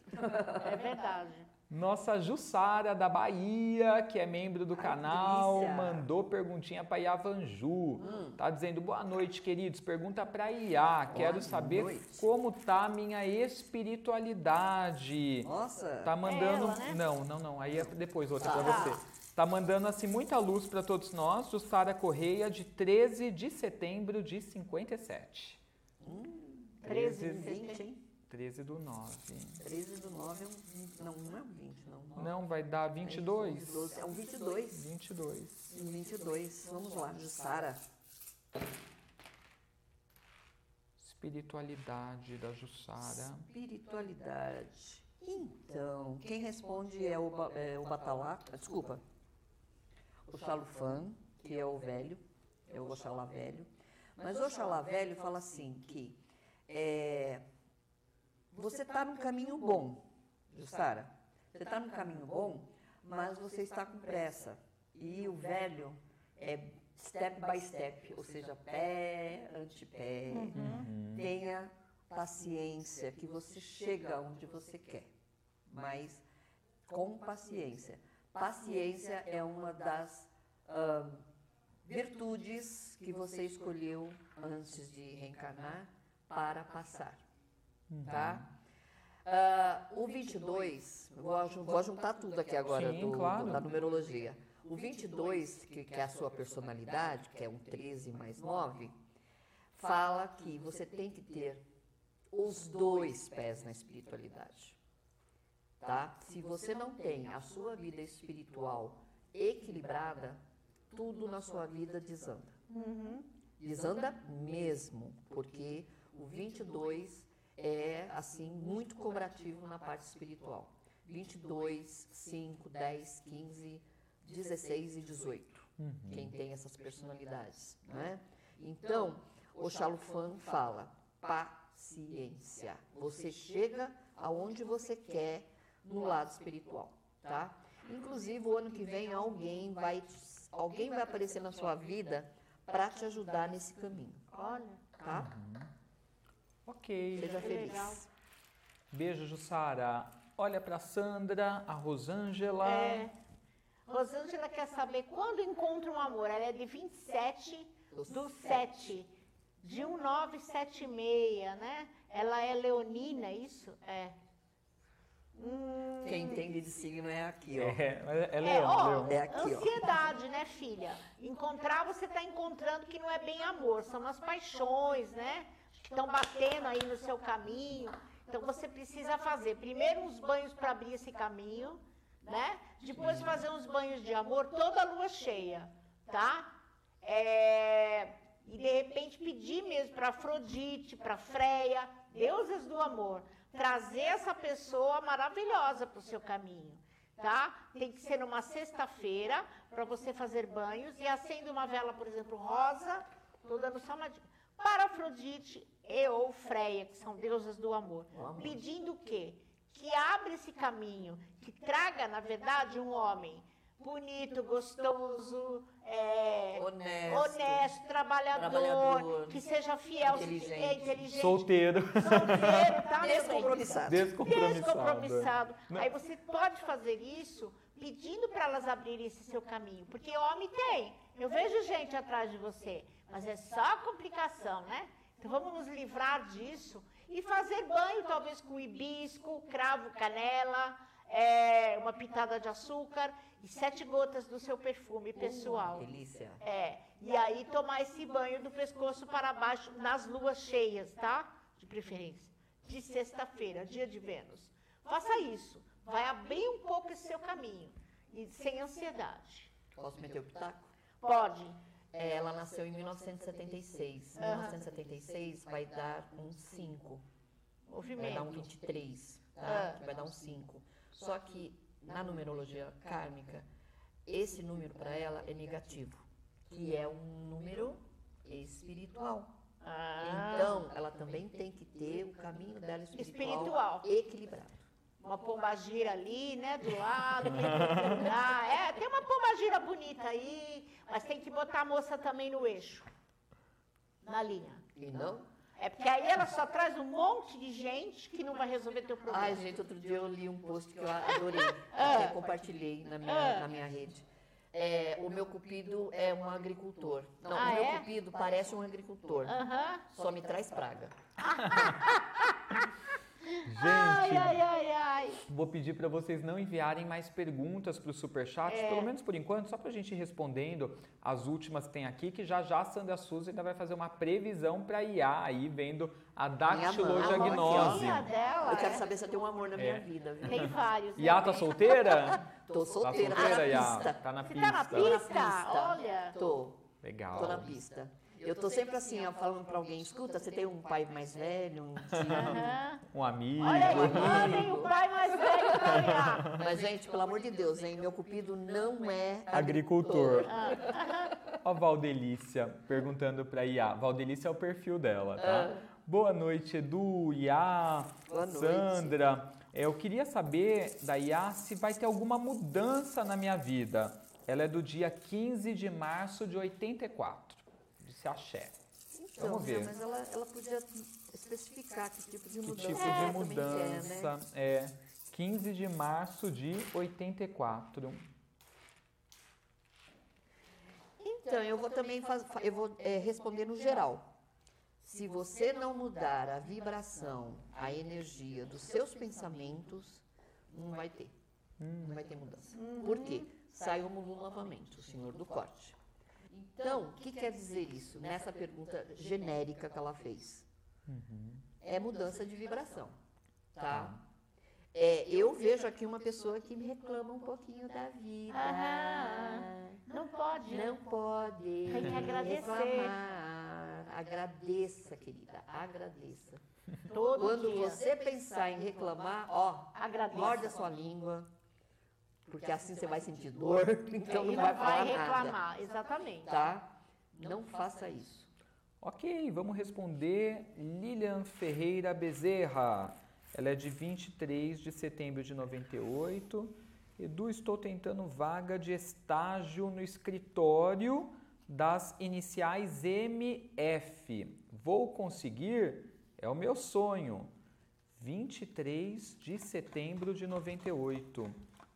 É verdade. Nossa Jussara, da Bahia, que é membro do canal, mandou perguntinha para Iyá Vanju. Tá dizendo, boa noite, queridos. Pergunta para Iyá. Quero saber como tá a minha espiritualidade. Nossa. Tá mandando... É ela, né? Não. Aí é depois outra para você. Tá mandando, assim, muita luz para todos nós. Jussara Correia, de 13 de setembro de 57. 13 de 20, hein? 13 do 9. 13 do 9 é um 20. Não, não é um 20, não. 9. Não, vai dar 22. É um 22. 22. Um 22. Vamos lá, Jussara. Espiritualidade da Jussara. Espiritualidade. Então, quem responde é o Batalá, desculpa, o Xalufã, que é o velho, é o Oxalá velho. Mas o Oxalá velho fala assim, que... você está num caminho bom, Jussara. Você está num caminho bom, mas você está com pressa. E o velho é step by step, ou seja, pé ante pé. Tenha paciência, que você chega onde você quer, mas com paciência. Paciência é uma das virtudes que você escolheu antes de reencarnar para passar. Tá? O 22, vou juntar tudo aqui agora. Sim, da numerologia. O 22, que é a sua personalidade, que é um 13 mais 9, fala que você tem que ter os dois pés na espiritualidade. Tá? Se você não tem a sua vida espiritual equilibrada, tudo na sua vida desanda. Desanda mesmo, porque o 22 é, assim, muito cobrativo na parte espiritual. 22, 5, 10, 15, 16 e 18. Quem tem essas personalidades, né? Então, o Xalufã fala, paciência. Você chega aonde você quer no lado espiritual, tá? Inclusive, o ano que vem, alguém vai aparecer na sua vida para te ajudar nesse caminho. Olha, tá? Ok. Seja feliz. Legal. Beijo, Jussara. Olha para Sandra, a Rosângela. Rosângela quer saber quando encontra um amor. Ela é de 27 do 7 de 1976, né? Ela é leonina, isso? É. Quem entende de signo é aqui, ó. É leão, leão. É aqui, ansiedade, ó. Né, filha? Encontrar, você está encontrando que não é bem amor. São as paixões, né? Que estão batendo aí no seu caminho. Então, você precisa fazer primeiro uns banhos para abrir esse caminho, né? Depois fazer uns banhos de amor toda a lua cheia, tá? E, de repente, pedir mesmo para Afrodite, para Freia, deusas do amor, trazer essa pessoa maravilhosa para o seu caminho, tá? Tem que ser numa sexta-feira para você fazer banhos e acende uma vela, por exemplo, rosa, estou dando só uma dica, para Afrodite e ou Freia, que são deusas do amor. Pedindo o quê? Que abra esse caminho, que traga, na verdade, um homem bonito, gostoso, honesto, trabalhador, que seja fiel, inteligente, solteiro, tá? Descompromissado. Aí você pode fazer isso pedindo para elas abrirem esse seu caminho, porque homem tem. Eu vejo gente atrás de você, mas é só complicação, né? Então vamos nos livrar disso e fazer banho, talvez com hibisco, cravo, canela, uma pitada de açúcar e 7 gotas do seu perfume pessoal. Delícia. E aí tomar esse banho do pescoço para baixo nas luas cheias, tá? De preferência. De sexta-feira, dia de Vênus. Faça isso. Vai abrir um pouco esse seu caminho e sem ansiedade. Posso meter o pitaco? Pode. Ela nasceu em 1976. 1976 vai dar um 5. Vai dar um 23. Tá? Vai dar um 5. Só que na numerologia kármica, esse número para ela é negativo, que é um número espiritual. Então, ela também tem que ter o caminho dela espiritual equilibrado. uma pombagira ali, né, do lado. Tem uma pombagira bonita aí, mas tem que botar a moça também no eixo, na linha. E não? É porque aí ela só traz um monte de gente que não vai resolver teu problema. Ai, gente, outro dia eu li um post que eu adorei, que eu compartilhei na minha rede. O meu cupido é um agricultor. Não, o meu cupido parece um agricultor. Só me traz praga. Gente, vou pedir para vocês não enviarem mais perguntas para o Superchat, pelo menos por enquanto, só para a gente ir respondendo as últimas que tem aqui, que já a Sandra Suzy ainda vai fazer uma previsão para Iyá, aí vendo a dactilodiagnose. Eu quero saber se eu tenho um amor na minha vida. Viu? Tem vários. Iyá, tá solteira? Tô solteira, tá na pista. Tá na pista? Olha. Tô. Legal. Tô na pista. Eu tô sempre assim, ó, falando pra alguém, escuta, você tem um pai mais velho, um tio, um amigo. Olha aí, mandem o pai mais velho pra Iyá. Mas, gente, pelo amor de Deus, hein, meu cupido não é agricultor. Ó, Valdelícia perguntando pra Iyá. Valdelícia é o perfil dela, tá? Boa noite, Edu, Iyá, Sandra. Eu queria saber da Iyá se vai ter alguma mudança na minha vida. Ela é do dia 15 de março de 84. Axé. Então, vamos ver. Mas ela podia especificar que tipo de mudança. Que tipo de mudança. É 15 de março de 84. Então, eu vou também responder no geral. Se você não mudar a vibração, a energia dos seus pensamentos, não vai ter. Não vai ter mudança. Por quê? Saiu o Mulu novamente, o senhor do corte. Então, o que quer dizer isso? Nessa pergunta genérica que ela fez. É mudança de vibração, tá? Eu vejo aqui uma pessoa que me reclama um pouquinho da vida. Não pode. Não pode. Tem que agradecer. Reclamar. Agradeça, querida. Agradeça. Quando você pensar em reclamar, ó, morde a sua língua. Porque assim você vai sentir dor, então não vai falar nada. Reclamar, exatamente. Tá? Não faça isso. Ok, vamos responder Lilian Ferreira Bezerra. Ela é de 23 de setembro de 98. Edu, estou tentando vaga de estágio no escritório das iniciais MF. Vou conseguir? É o meu sonho. 23 de setembro de 98.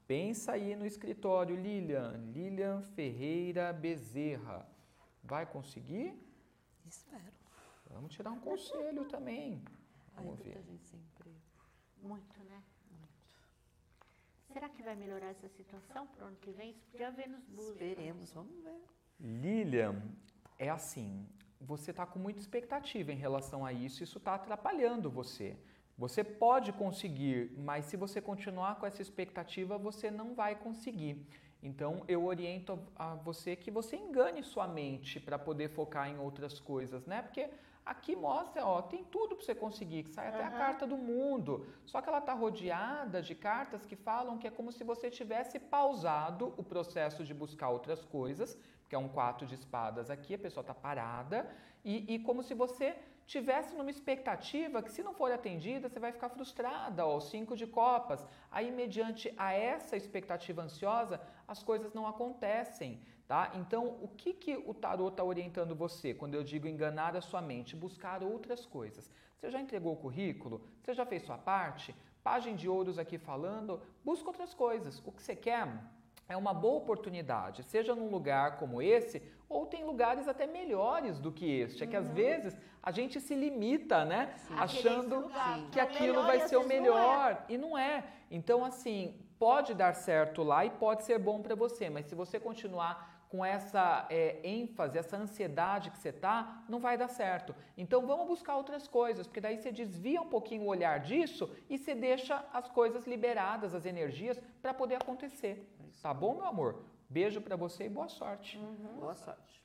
Pensa aí no escritório, Lilian Ferreira Bezerra. Vai conseguir? Espero. Vamos tirar um conselho também. Vamos ver. Muita gente sem emprego. Muito, né? Muito. Será que vai melhorar essa situação para o ano que vem? Isso podia ver nos Búzios. Esperemos, vamos ver. Lilian, é assim, você está com muita expectativa em relação a isso, isso está atrapalhando você. Você pode conseguir, mas se você continuar com essa expectativa, você não vai conseguir. Então, eu oriento a você que você engane sua mente para poder focar em outras coisas, né? Porque aqui mostra, ó, tem tudo para você conseguir, que sai até a carta do mundo. Só que ela está rodeada de cartas que falam que é como se você tivesse pausado o processo de buscar outras coisas, que é um 4 de espadas aqui, a pessoa está parada, e como se você tivesse numa expectativa que se não for atendida, você vai ficar frustrada, ó, 5 de copas. Aí, mediante a essa expectativa ansiosa, as coisas não acontecem, tá? Então, o que o tarô está orientando você quando eu digo enganar a sua mente? Buscar outras coisas. Você já entregou o currículo? Você já fez sua parte? Página de ouros aqui falando, busca outras coisas. O que você quer é uma boa oportunidade, seja num lugar como esse, ou tem lugares até melhores do que este. É que às vezes a gente se limita, né? Sim. Achando que aquilo vai ser o melhor. E não é. Então, assim, pode dar certo lá e pode ser bom para você, mas se você continuar com essa ênfase, essa ansiedade que você tá, não vai dar certo. Então vamos buscar outras coisas, porque daí você desvia um pouquinho o olhar disso e você deixa as coisas liberadas, as energias, para poder acontecer. Tá bom, meu amor? Beijo para você e boa sorte. Boa sorte.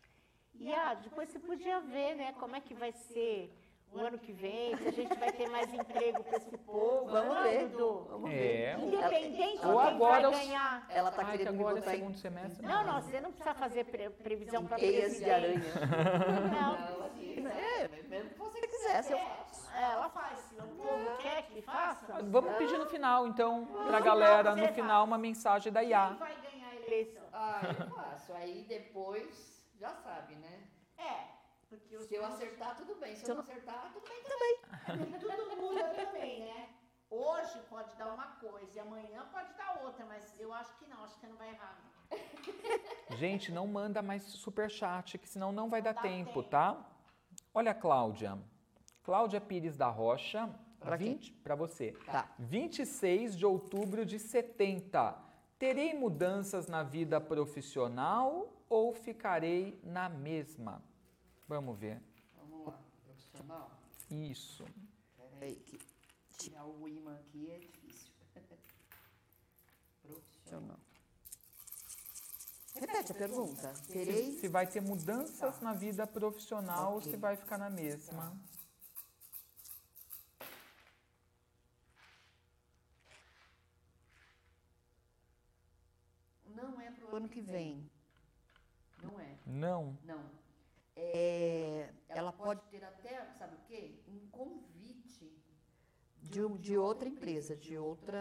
Iyá, depois você podia ver, né, como é que vai ser o ano que vem, se a gente vai ter mais emprego para esse povo. Vamos ver. Vamos ver. Independente de quem vai ganhar. Ela está querendo que agora é segundo semestre. Não, você não precisa fazer previsão para presidente. Teias de aranha. Não. Mesmo que você quiser. Ela faz. Se o povo quer que faça? Vamos pedir no final, então, para a galera, no final, uma mensagem da Iyá. Quem vai ganhar a eleição? Ah, eu faço. Aí depois, já sabe, né? É. Porque se eu acertar, tudo bem. Se eu não acertar, tudo bem também. Tudo muda também, né? Hoje pode dar uma coisa e amanhã pode dar outra, mas eu acho que não vai errar. Gente, não manda mais superchat, que senão não vai dar tempo, tá? Olha a Cláudia. Cláudia Pires da Rocha, para você. Tá. 26 de outubro de 70. Terei mudanças na vida profissional ou ficarei na mesma? Vamos ver. Vamos lá, profissional. Isso. Peraí, que tirar o imã aqui é difícil. Profissional. Repete a pergunta. Terei... Se vai ter mudanças na vida profissional ou se vai ficar na mesma. Não é pro ano que vem. Não é. Não? Não. É, ela pode ter até, sabe o quê? Um convite de outra empresa, de outro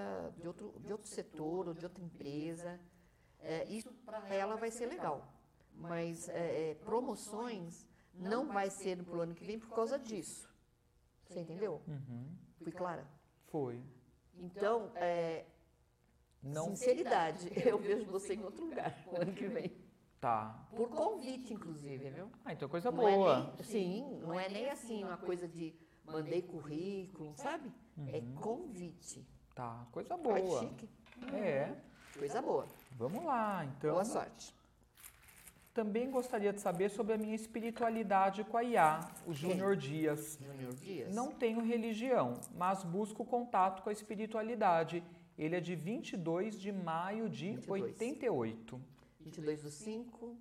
setor ou de outra empresa. É, isso para ela vai ser legal. Mas promoções não vai ser para o ano que vem por causa disso. Você entendeu? Uhum. Fui clara? Foi. Então, sinceridade, eu vejo você em outro lugar no ano que vem. Tá. Por convite, inclusive, viu? Ah, então coisa boa. Sim, não é nem assim uma coisa de mandei currículo, sabe? Uhum. É convite. Tá, coisa boa. É chique. É. Coisa boa. Vamos lá, então. Boa sorte. Também gostaria de saber sobre a minha espiritualidade com a Iyá, o Júnior Dias. Júnior Dias. Não tenho religião, mas busco contato com a espiritualidade. Ele é de 22 de maio de 88. 22 do 5.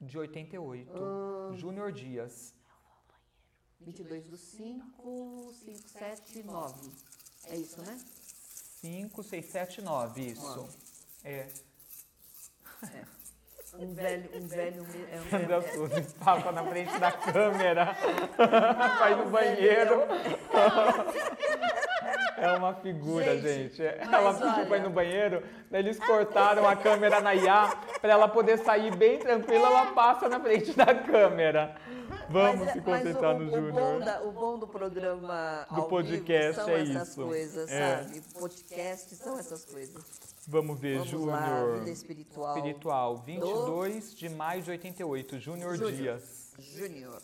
De 88. Júnior Dias. 22 do 5, 5, 7, 9. É isso, né? 5, 6, 7, 9. Isso. 9. É. Um velho... Sandra Suzy passa na frente da câmera. Vai no banheiro. É uma figura, gente. Ela pediu pra ir no banheiro, daí eles cortaram a câmera na Iyá pra ela poder sair bem tranquila, ela passa na frente da câmera. Vamos se concentrar no Júnior. O bom do programa do podcast ao vivo são essas coisas, sabe? Podcast são essas coisas. Vamos ver, Júnior. Vida espiritual. 22 de maio de 88, Júnior Dias. Júnior.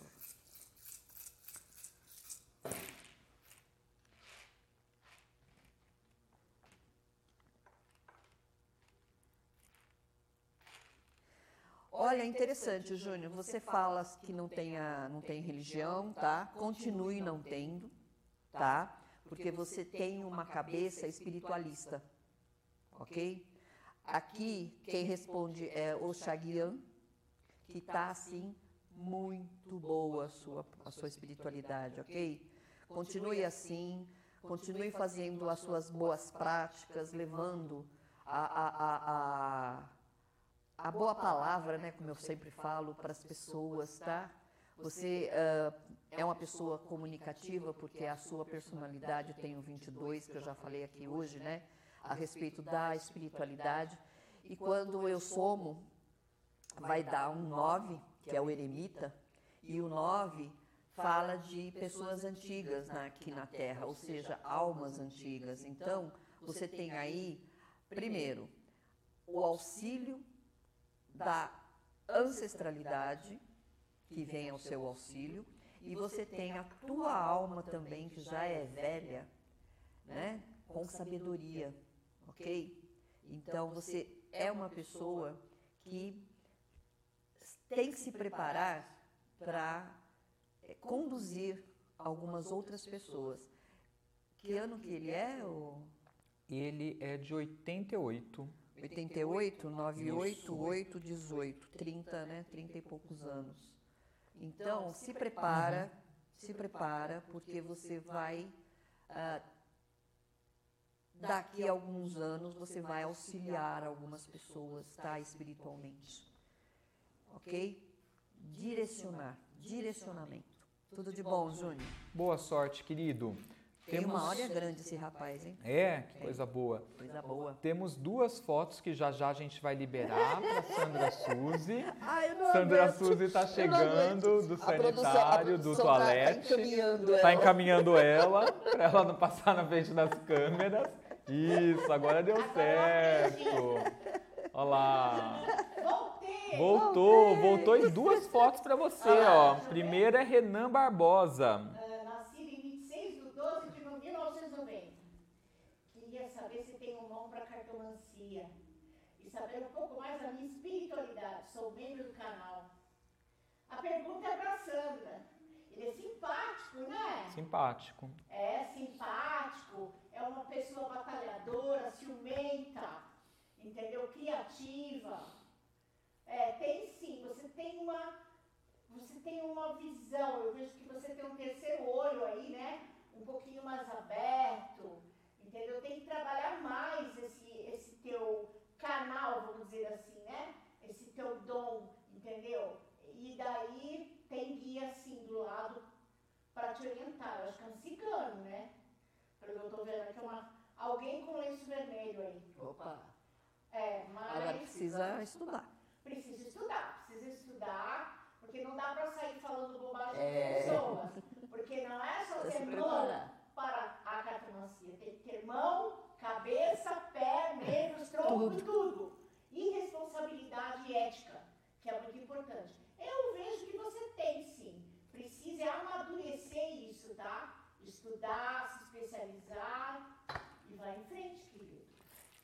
Olha, interessante, Júnior, você fala que não tem religião, tá? Continue não tendo, tá? Porque você tem uma cabeça espiritualista, ok? Aqui, quem responde é o Xaguian, que tá, assim, muito boa a sua espiritualidade, ok? Continue assim, continue fazendo as suas boas práticas, levando a boa palavra, né, como eu sempre falo, para as pessoas, tá? Você é uma pessoa comunicativa, porque a sua personalidade tem o 22, que eu já falei aqui hoje, né? A respeito da espiritualidade. E quando eu somo, vai dar um 9, que é o eremita, e o 9 fala de pessoas antigas aqui na Terra, ou seja, almas antigas. Então, você tem aí, primeiro, o auxílio da ancestralidade, que vem ao seu auxílio, e você tem a tua alma também, que já é velha, né? Com sabedoria, ok? Então, você é uma pessoa que tem que se preparar para conduzir algumas outras pessoas. Que ano que ele é? Ele é de 88. 88, 98, 8, 18, 30, né? 30 e poucos anos. Então, se prepara, porque você vai, daqui a alguns anos, você vai auxiliar algumas pessoas, tá? Espiritualmente. Ok? Direcionamento. Tudo de bom, Júnior. Boa sorte, querido. Tem uma área grande esse rapaz, hein? É, que coisa boa. Coisa boa. Temos duas fotos que já já a gente vai liberar para Sandra Suzy. Ai, eu não Sandra Suzy está chegando do sanitário, do toalete. Está encaminhando ela, para ela não passar na frente das câmeras. Isso, agora deu certo. Olha lá. Voltou e duas fotos para você, ó. Primeira é Renan Barbosa. Saber se tem um nome para cartomancia e saber um pouco mais da minha espiritualidade. Sou membro do canal. A pergunta é para a Sandra. Ele é simpático, né? Simpático. É, simpático. É uma pessoa batalhadora, ciumenta, entendeu? Criativa. É, tem sim. Você tem uma visão. Eu vejo que você tem um terceiro olho aí, né? Um pouquinho mais aberto. Entendeu? Tem que trabalhar mais esse teu canal, vamos dizer assim, né? Esse teu dom, entendeu? E daí tem guia assim do lado para te orientar. Eu acho que é um cigano, né? Porque eu tô vendo aqui alguém com lenço vermelho aí. Opa! É, mas. Agora precisa estudar. Precisa estudar, porque não dá para sair falando bobagem com pessoas. Porque não é só ser para a cartomancia. Tem que ter mão, cabeça, pé, membros, tronco, tudo. E responsabilidade ética, que é muito importante. Eu vejo que você tem, sim. Precisa amadurecer isso, tá? Estudar, se especializar e vai em frente, querido.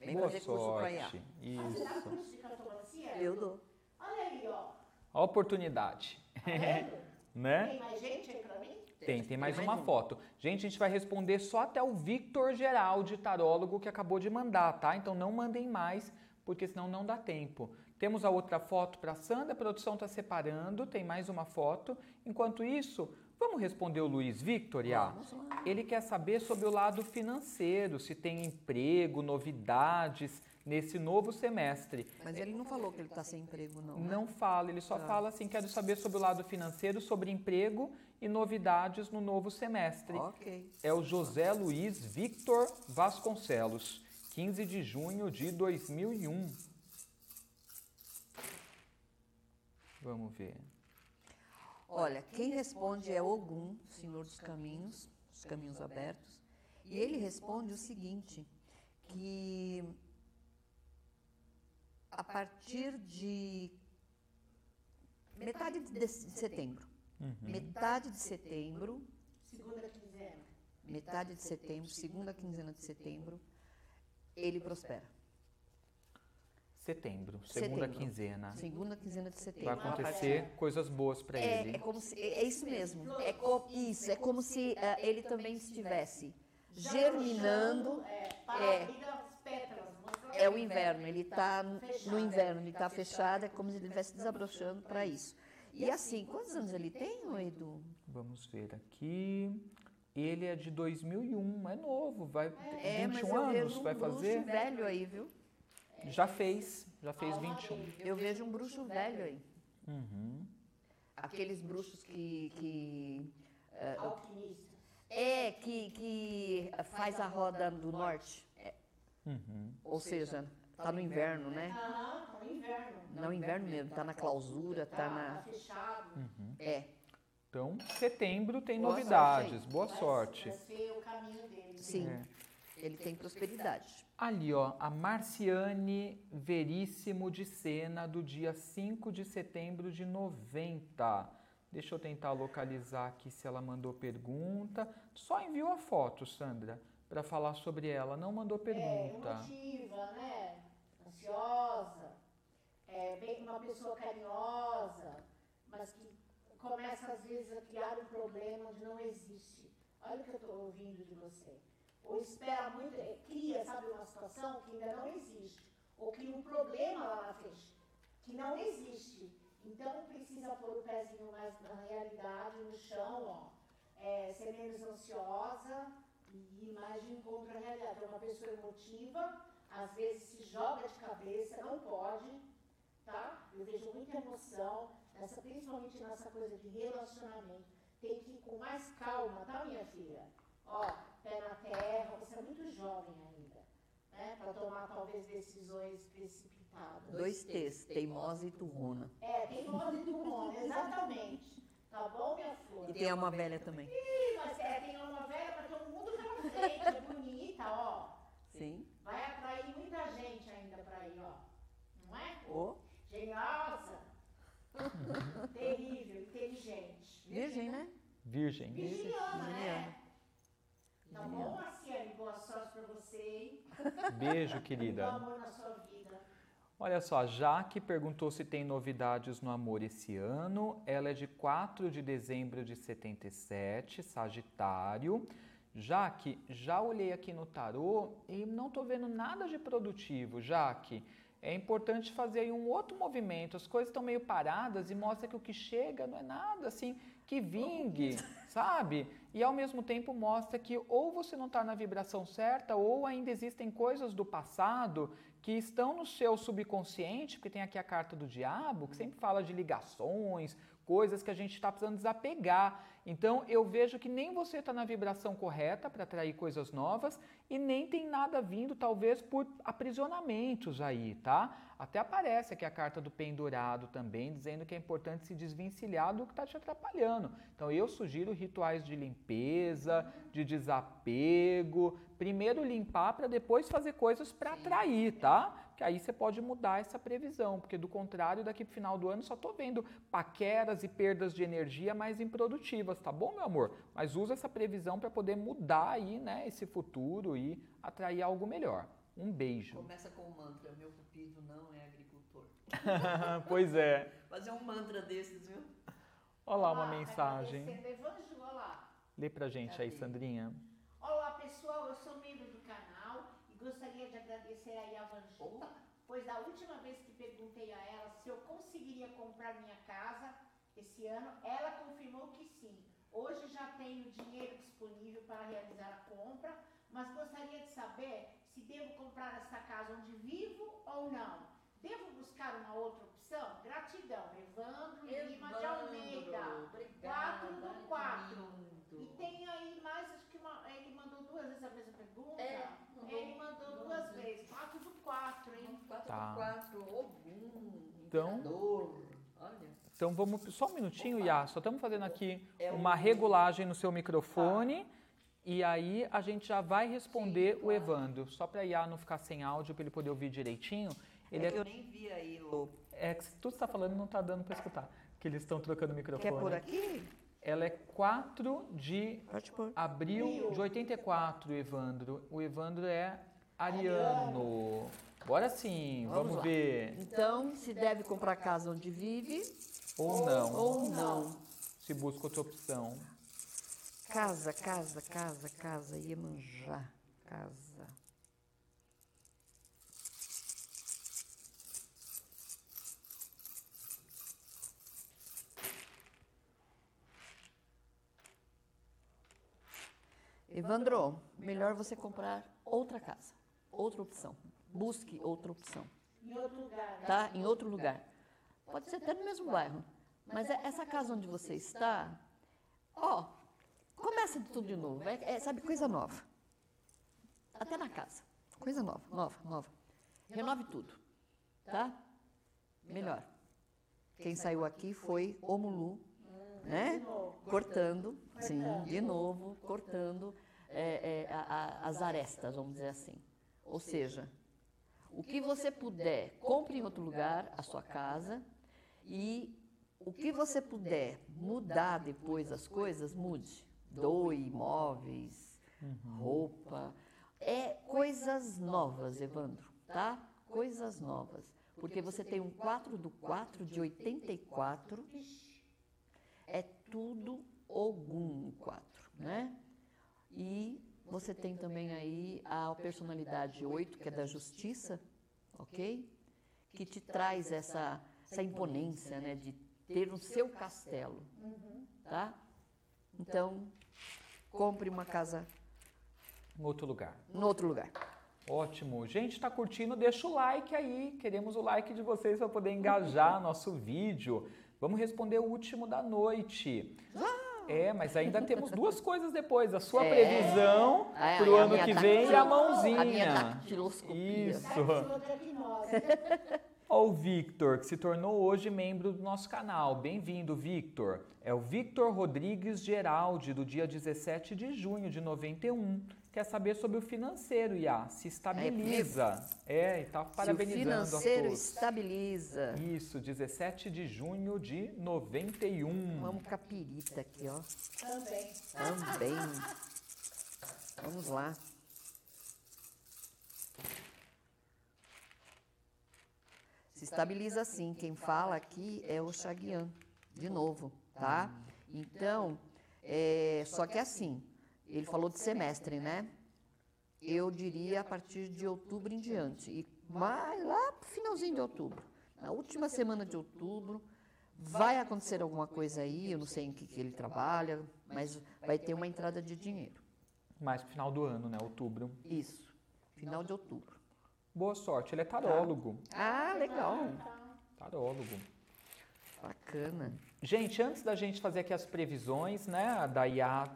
Vem fazer curso para IA. Você dá curso de cartomancia? Eu dou. Olha aí, ó. A oportunidade. Tá vendo? Né? Tem mais gente aí pra mim? Tem mais uma foto. Gente, a gente vai responder só até o Victor Geraldi, tarólogo, que acabou de mandar, tá? Então não mandem mais, porque senão não dá tempo. Temos a outra foto para Sandra, a produção está separando, tem mais uma foto. Enquanto isso, vamos responder o Luiz Victor, Iyá? Ele quer saber sobre o lado financeiro, se tem emprego, novidades nesse novo semestre. Mas ele não falou que ele está sem emprego, não. Né? Não fala, ele só fala assim, quero saber sobre o lado financeiro, sobre emprego e novidades no novo semestre. Ok. É o José Luiz Victor Vasconcelos, 15 de junho de 2001. Vamos ver. Olha, quem responde é Ogum, Senhor dos Caminhos, os Caminhos Abertos, e ele responde o seguinte, que... a partir de metade de setembro. Uhum. Segunda quinzena de setembro, ele prospera. Segunda quinzena de setembro. Vai acontecer coisas boas para ele. É isso mesmo. É como se ele também estivesse germinando. É o inverno, ele está no inverno, ele está fechado, é como se ele estivesse desabrochando para isso. E assim, quantos anos ele tem, Edu? Vamos ver aqui. Ele é de 2001, é novo, vai ter 21 anos, vai fazer. É, mas eu vejo um bruxo velho aí, viu? Já fez 21. Eu vejo um bruxo velho aí. Uhum. Aqueles bruxos que alquimistas. É, que faz a roda do norte. Uhum. Ou seja, está no inverno, né? Está no inverno. Não, inverno mesmo, está na clausura, está na... fechado. Uhum. É. Então, setembro tem novidades, boa sorte. Vai ser o caminho dele. Sim, ele tem prosperidade. Ali, ó, a Marciane Veríssimo de Sena, do dia 5 de setembro de 90. Deixa eu tentar localizar aqui se ela mandou pergunta. Só enviou a foto, Sandra, para falar sobre ela, não mandou pergunta. É, emotiva, né? Ansiosa, bem uma pessoa carinhosa, mas que começa às vezes a criar um problema onde não existe. Olha o que eu estou ouvindo de você. Ou espera muito, cria, sabe, uma situação que ainda não existe, ou cria um problema lá na frente, que não existe. Então precisa pôr o pezinho mais na realidade, no chão, ó. Ser menos ansiosa, e imagem contra a realidade. É uma pessoa emotiva, às vezes se joga de cabeça, não pode, tá? Eu vejo muita emoção, principalmente nessa coisa de relacionamento. Tem que ir com mais calma, tá, minha filha? ó, pé na terra, você é muito jovem ainda, né? Para tomar talvez decisões precipitadas. Dois T's, teimosa e turrona. É, teimosa e turrona, exatamente. Tá bom, minha flor? E tem uma velha também. Ih, mas tem uma velha para todo mundo pela frente, é bonita, ó. Sim. Vai atrair muita gente ainda para ir, ó. Não é? Oh. Geniosa. Terrível, inteligente. Virgem, né? Virgem. Virginiana, né? Tá bom, Marciane? Boa sorte para você, hein? Beijo, querida. Muito amor na sua vida. Olha só, Jaque perguntou se tem novidades no amor esse ano. Ela é de 4 de dezembro de 77, Sagitário. Jaque, já olhei aqui no tarô e não tô vendo nada de produtivo, Jaque. É importante fazer aí um outro movimento, as coisas estão meio paradas e mostra que o que chega não é nada assim que vingue, sabe? E ao mesmo tempo mostra que ou você não está na vibração certa ou ainda existem coisas do passado que estão no seu subconsciente, porque tem aqui a carta do diabo, que sempre fala de ligações, coisas que a gente está precisando desapegar. Então eu vejo que nem você está na vibração correta para atrair coisas novas e nem tem nada vindo, talvez, por aprisionamentos aí, tá? Até aparece aqui a carta do pendurado também, dizendo que é importante se desvencilhar do que está te atrapalhando. Então eu sugiro rituais de limpeza, de desapego, primeiro limpar para depois fazer coisas para atrair, tá? Que aí você pode mudar essa previsão, porque do contrário, daqui pro final do ano só tô vendo paqueras e perdas de energia mais improdutivas, tá bom, meu amor? Mas usa essa previsão para poder mudar aí, né, esse futuro e atrair algo melhor. Um beijo. Começa com o mantra, meu cupido não é agricultor. Pois é. Fazer um mantra desses, viu? Olha lá uma mensagem. Lê pra gente aí, Sandrinha. Olá, pessoal, eu sou membro do canal. Gostaria de agradecer a Iyá Vanju, pois da última vez que perguntei a ela se eu conseguiria comprar minha casa esse ano, ela confirmou que sim. Hoje já tenho dinheiro disponível para realizar a compra, mas gostaria de saber se devo comprar essa casa onde vivo ou não. Devo buscar uma outra opção? Gratidão, Evandro Lima de Almeida, 4/4. E tem aí mais, acho que ele mandou duas vezes a mesma pergunta. É, ele mandou duas vezes, 4/4, hein? 4/4, Ogum, Imperador, olha. Então vamos, só um minutinho, Iyá, só estamos fazendo aqui uma regulagem no seu microfone. E aí a gente já vai responder. Sim, claro. O Evandro, só para Iyá não ficar sem áudio, para ele poder ouvir direitinho. Ele eu nem vi aí, Lô. É que tudo que você está falando não está dando para escutar, que eles estão trocando o microfone. Quer por aqui? Ela é 4 de abril de 84, Evandro. O Evandro é ariano. Bora sim, vamos ver. Então, se deve comprar casa onde vive ou não. Ou não. Se busca outra opção. Casa, Iemanjá, casa. Evandro, melhor você comprar outra casa, outra opção. Busque outra opção. Em outro lugar. Tá? Em outro lugar. Pode ser até no mesmo bairro. Mas essa casa onde você está, ó, começa de tudo de novo. Sabe, coisa nova. Até na casa. Coisa nova. Renove tudo, tá? Melhor. Quem saiu aqui foi o Mulu. Né? Cortando, sim, de novo, cortando as arestas, vamos dizer assim. Ou seja, o que você puder, compre em outro lugar a sua casa e o que você puder mudar depois as coisas, mude. Doe imóveis, roupa, coisas novas, Evandro, tá? Coisas novas, porque você tem um 4/4 de 84... É tudo Ogum 4, né? E você tem também aí a personalidade 8, que é da justiça, ok? Que te traz essa imponência, né? De ter o seu castelo, tá? Então, compre uma casa... Em outro lugar. Ótimo. Gente, tá curtindo? Deixa o like aí. Queremos o like de vocês para poder engajar nosso vídeo. Vamos responder o último da noite. É, mas ainda temos duas coisas depois. A sua previsão para o ano que vem e a mãozinha. A minha dactiloscopia. Isso. Ó, o Victor, que se tornou hoje membro do nosso canal. Bem-vindo, Victor. É o Victor Rodrigues Geraldi, do dia 17 de junho de 91. Quer saber sobre o financeiro, Iá. Se estabiliza. É, e tá parabenizando a todos. O financeiro estabiliza. Isso, 17 de junho de 91. Vamos com a pirita aqui, ó. Também. Também. Vamos lá. Se estabiliza sim. Quem fala aqui é o Chaguian, de novo, tá? Então, só que assim... Ele falou de semestre, né? Eu diria a partir de outubro em diante. E lá pro finalzinho de outubro. Na última semana de outubro, vai acontecer alguma coisa aí, eu não sei em que ele trabalha, mas vai ter uma entrada de dinheiro. Mais pro final do ano, né? Outubro. Isso. Final de outubro. Boa sorte. Ele é tarólogo. Ah, legal. Tarólogo. Bacana. Gente, antes da gente fazer aqui as previsões, né? Da Iá...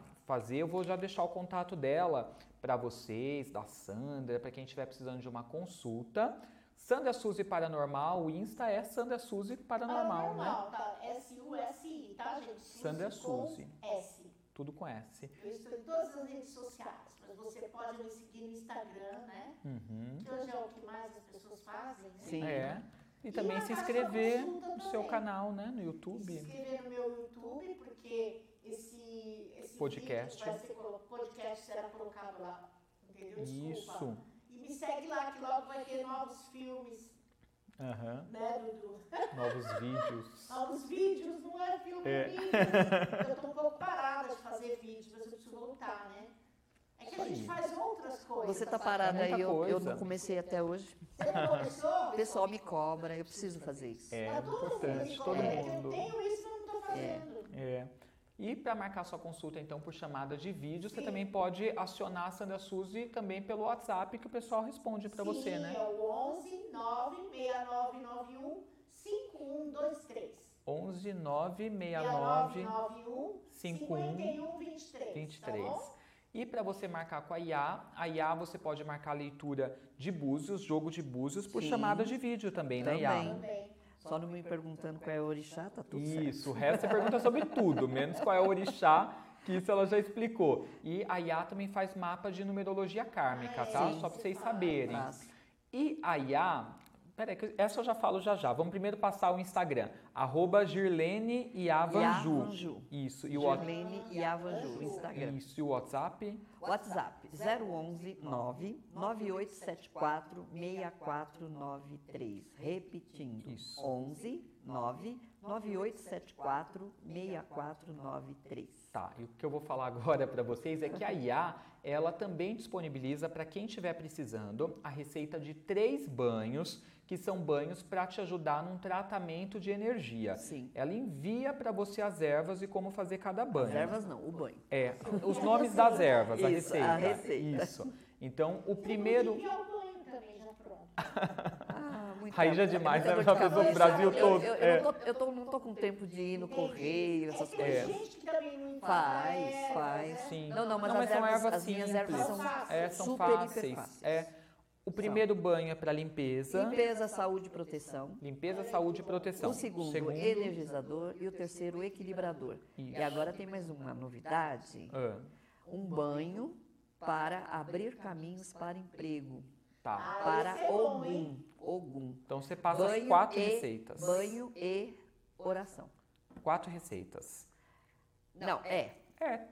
Eu vou já deixar o contato dela para vocês, da Sandra, para quem estiver precisando de uma consulta. Sandra Suzy Paranormal, o Insta é Sandra Suzy Paranormal, né? Tá? S-U-S-I, tá, gente? Sandra Suzy. S. Tudo com S. Eu estou em todas as redes sociais, mas você pode me seguir no Instagram, né? Uhum. Que hoje é o que mais as pessoas fazem, né? Sim. É. E também se inscrever no seu canal, né? No YouTube. Se inscrever no meu YouTube, porque... Esse podcast. Podcast será colocado lá, entendeu? Desculpa. Isso. E me segue lá, que logo vai ter novos filmes. Uhum. Né, Dudu? Novos vídeos. Novos vídeos, não é filme, vídeo. Eu estou um pouco parada de fazer vídeos, mas eu preciso voltar, né? É que a gente faz outras coisas. Você está parada aí, eu não comecei até hoje. Você não começou? O pessoal me cobra, eu preciso fazer isso. É importante, todo mundo. Eu tenho isso, mas não estou fazendo. E para marcar sua consulta, então, por chamada de vídeo, você também pode acionar a Sandra Suzy também pelo WhatsApp, que o pessoal responde para você, né? Sim, é o 11 96991 5123. 11 96991 5123. 23. Tá bom? E para você marcar com a Iá você pode marcar a leitura de Búzios, jogo de Búzios, por chamada de vídeo também, né, Iá? Também. Só não me perguntando qual é o orixá, tá tudo certo. Isso, o resto você pergunta sobre tudo, menos qual é o orixá, que isso ela já explicou. E a Iá também faz mapa de numerologia kármica, tá? Sim, só para vocês saberem. E a Iá, peraí, essa eu já falo já já. Vamos primeiro passar o Instagram, @Girlene Iyá Vanju. Isso, e o Girlene Iyá Vanju, Instagram. Isso, e o WhatsApp? WhatsApp, 011-99874-6493. Repetindo, isso. 11-99874-6493. Tá, e o que eu vou falar agora para vocês é que a Iá, ela também disponibiliza para quem estiver precisando a receita de 3 banhos, que são banhos para te ajudar num tratamento de energia. Sim. Ela envia para você as ervas e como fazer cada banho. As ervas não, o banho. É, os nomes das ervas, isso, a receita. A receita. Isso. Então, o primeiro... Você enviou o banho também, já pronto. Aí já é demais, né? Já pensou no Brasil todo. Eu não estou com tempo de ir no correio, essas coisas. Tem gente que também não faz. Sim. Não, mas são ervas simples. As ervas são fáceis. O primeiro banho é para limpeza. Limpeza, saúde e proteção. Limpeza, saúde e proteção. O segundo, energizador. E o terceiro, equilibrador. Isso. E agora tem mais uma novidade. Um banho para abrir caminhos para emprego. Tá. Para Ogum. Então você passa banho as 4 receitas. Banho e oração. 4 receitas. Não, é...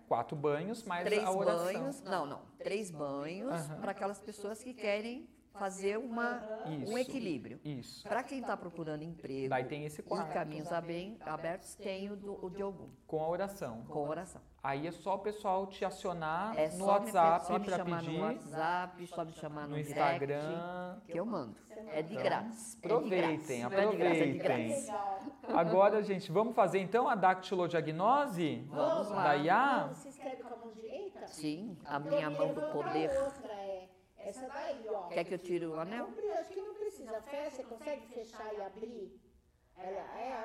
4 banhos, mais 3 a oração. 3 banhos, não. 3 banhos para aquelas pessoas que querem fazer um equilíbrio. Isso. Para quem está procurando emprego, daí tem esse 4. E caminhos abertos, tem o de Ogum. Com a oração. Aí é só o pessoal te acionar no WhatsApp para pedir. No WhatsApp, só me chamar no Instagram. Direct, que eu mando. É de graça. Aproveitem, aproveitem. Agora, gente, vamos fazer então a dactilodiagnose? Vamos lá. Iá? Você escreve com a mão direita? Sim, a minha mão do poder. Essa daí, ó. Quer que eu tire o anel? Acho que não precisa. Você consegue fechar e abrir?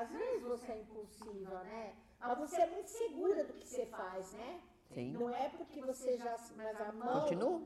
Às vezes você é impulsiva, né? Mas você é muito segura do que você faz, né? Sim. Não é porque você já... Mas a mão... Continua?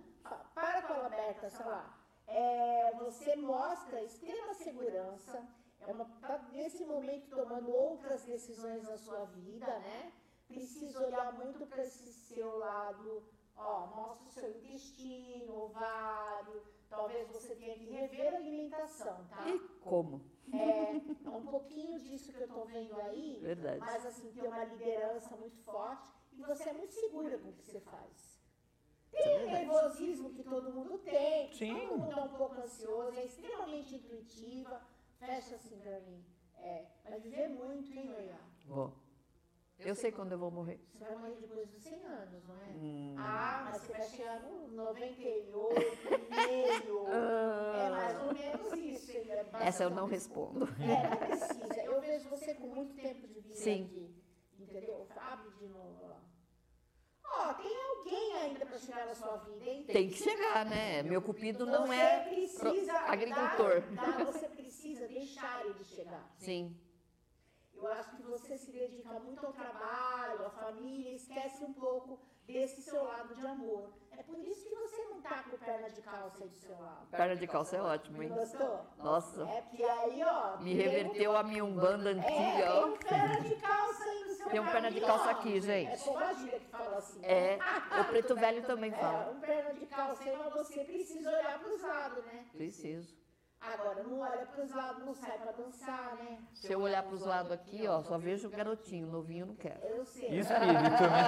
Para com ela aberta, sei lá. É, você mostra extrema segurança. Está nesse momento tomando outras decisões na sua vida, né? Precisa olhar muito para esse seu lado... Ó, mostra o seu intestino, ovário, talvez você tenha que rever a alimentação, tá? E como? É um pouquinho disso que eu estou vendo aí, verdade. Mas assim, tem uma liderança muito forte e você é muito segura com o que você faz. Tem o nervosismo que todo mundo tem, sim. Todo mundo é um pouco ansioso, é extremamente intuitiva, fecha assim pra mim. É, vai viver muito, hein, Leia? Vou. Eu sei quando eu vou morrer. Você vai morrer depois dos 100 anos, não é? Ah, mas você vai chegar no 98, meio. É mais ou menos isso. É essa eu não respondo. É, não precisa. Eu vejo você com muito tempo de vida, sim, aqui. Entendeu? Abre de novo lá. Ó, tem alguém ainda para chegar na sua vida, hein? Tem que chegar, né? Meu cupido não é agricultor. Você precisa deixar ele chegar. Sim. Eu acho que você se dedica muito ao trabalho, à família, esquece um pouco desse seu lado de amor. É por isso que você não está com perna de calça aí do seu lado. Perna de calça é ótimo, hein? Gostou? Nossa. É porque aí, ó... Me reverteu a minha umbanda antiga. É, tem um perna de calça aí do seu lado. Tem um perna de calça aqui, gente. É só a gíria que fala assim. É, o preto velho também fala. É, um perna de calça aí, mas você precisa olhar para os lados, né? Preciso. Agora, não olha para os lados, não sai para dançar, né? Se eu olhar para os lados aqui, ó, só vejo o garotinho, novinho não quero. Eu sei. Espírito, né?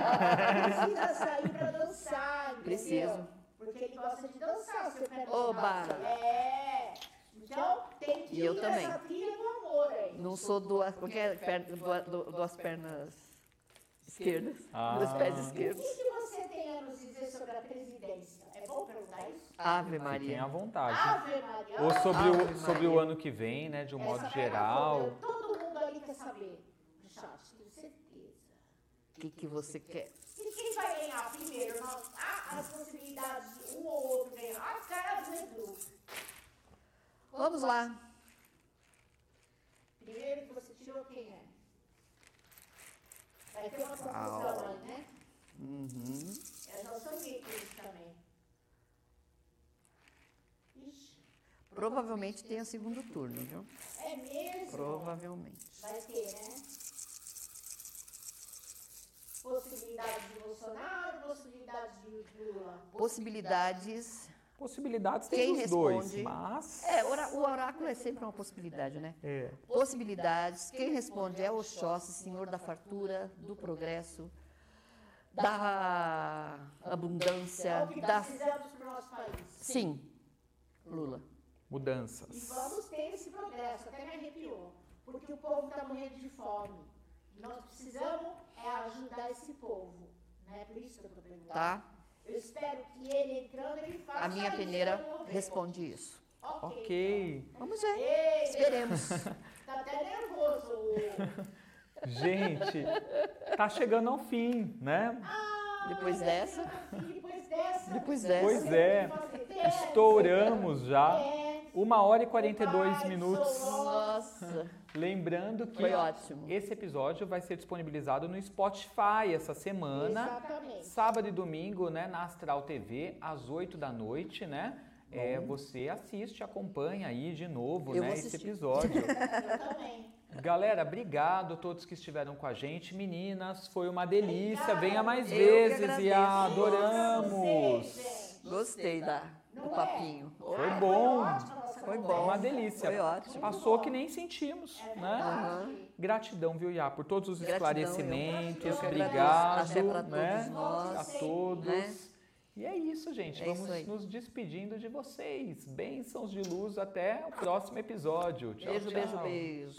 Precisa sair para dançar, entendeu? Preciso. Porque ele gosta de dançar, você perde o braço. É. Então, tem que ir nessa trilha do amor, hein? Não sou duas, porque é duas pernas... esquerda, dos pés esquerdos. O que você tem a nos dizer sobre a presidência? É bom perguntar isso? Ave Maria. Fiquem à vontade. Ave Maria. Ou sobre o ano que vem, né, de um modo geral. Todo mundo ali quer saber. Chaves, tenho certeza. O que você quer? E quem vai ganhar primeiro? Há as possibilidades de um ou outro ganhar. A cara do Edu. Vamos lá. Primeiro que você tirou quem é? Vai ter uma confusão aí, né? Uhum. Eu não sou meio com isso também. Ixi. Provavelmente tem a segundo turno, viu? É mesmo? Provavelmente. Vai ter, né? Possibilidades de Bolsonaro, possibilidades de Lula? Possibilidades tem os dois, mas... É, o oráculo é sempre uma possibilidade, né? É. Possibilidades, quem responde é Oxóssi, senhor da fartura, do progresso, da abundância... É o que nós fizemos para o nosso país. Sim, Lula. Mudanças. E vamos ter esse progresso, até me arrepiou, porque o povo está morrendo de fome. Nós precisamos é ajudar esse povo, né? Por isso que eu estou perguntando. Tá. Eu espero que ele entrando, ele faça. A minha peneira responde isso. Ok. Então. Vamos ver. Ei, esperemos. Tá até nervoso. Gente, tá chegando ao fim, né? Depois dessa. Depois dessa. Pois é. Estouramos já. 1h42. Nossa. Lembrando que esse episódio vai ser disponibilizado no Spotify essa semana. Exatamente. Sábado e domingo, né, na Astral TV, às 20h, né? É, você assiste, acompanha aí de novo, né, esse episódio. Eu também. Galera, obrigado a todos que estiveram com a gente. Meninas, foi uma delícia. Obrigada. Venha mais vezes e adoramos. Gostei do papinho. Foi bom. Foi bom. Uma delícia. Foi ótimo. Passou que nem sentimos, né? Gratidão, viu, Iá, por todos os esclarecimentos. Obrigado, né? A todos. Né? E é isso, gente. Vamos nos despedindo de vocês. Bênçãos de luz até o próximo episódio. Tchau, beijo, tchau. Beijo.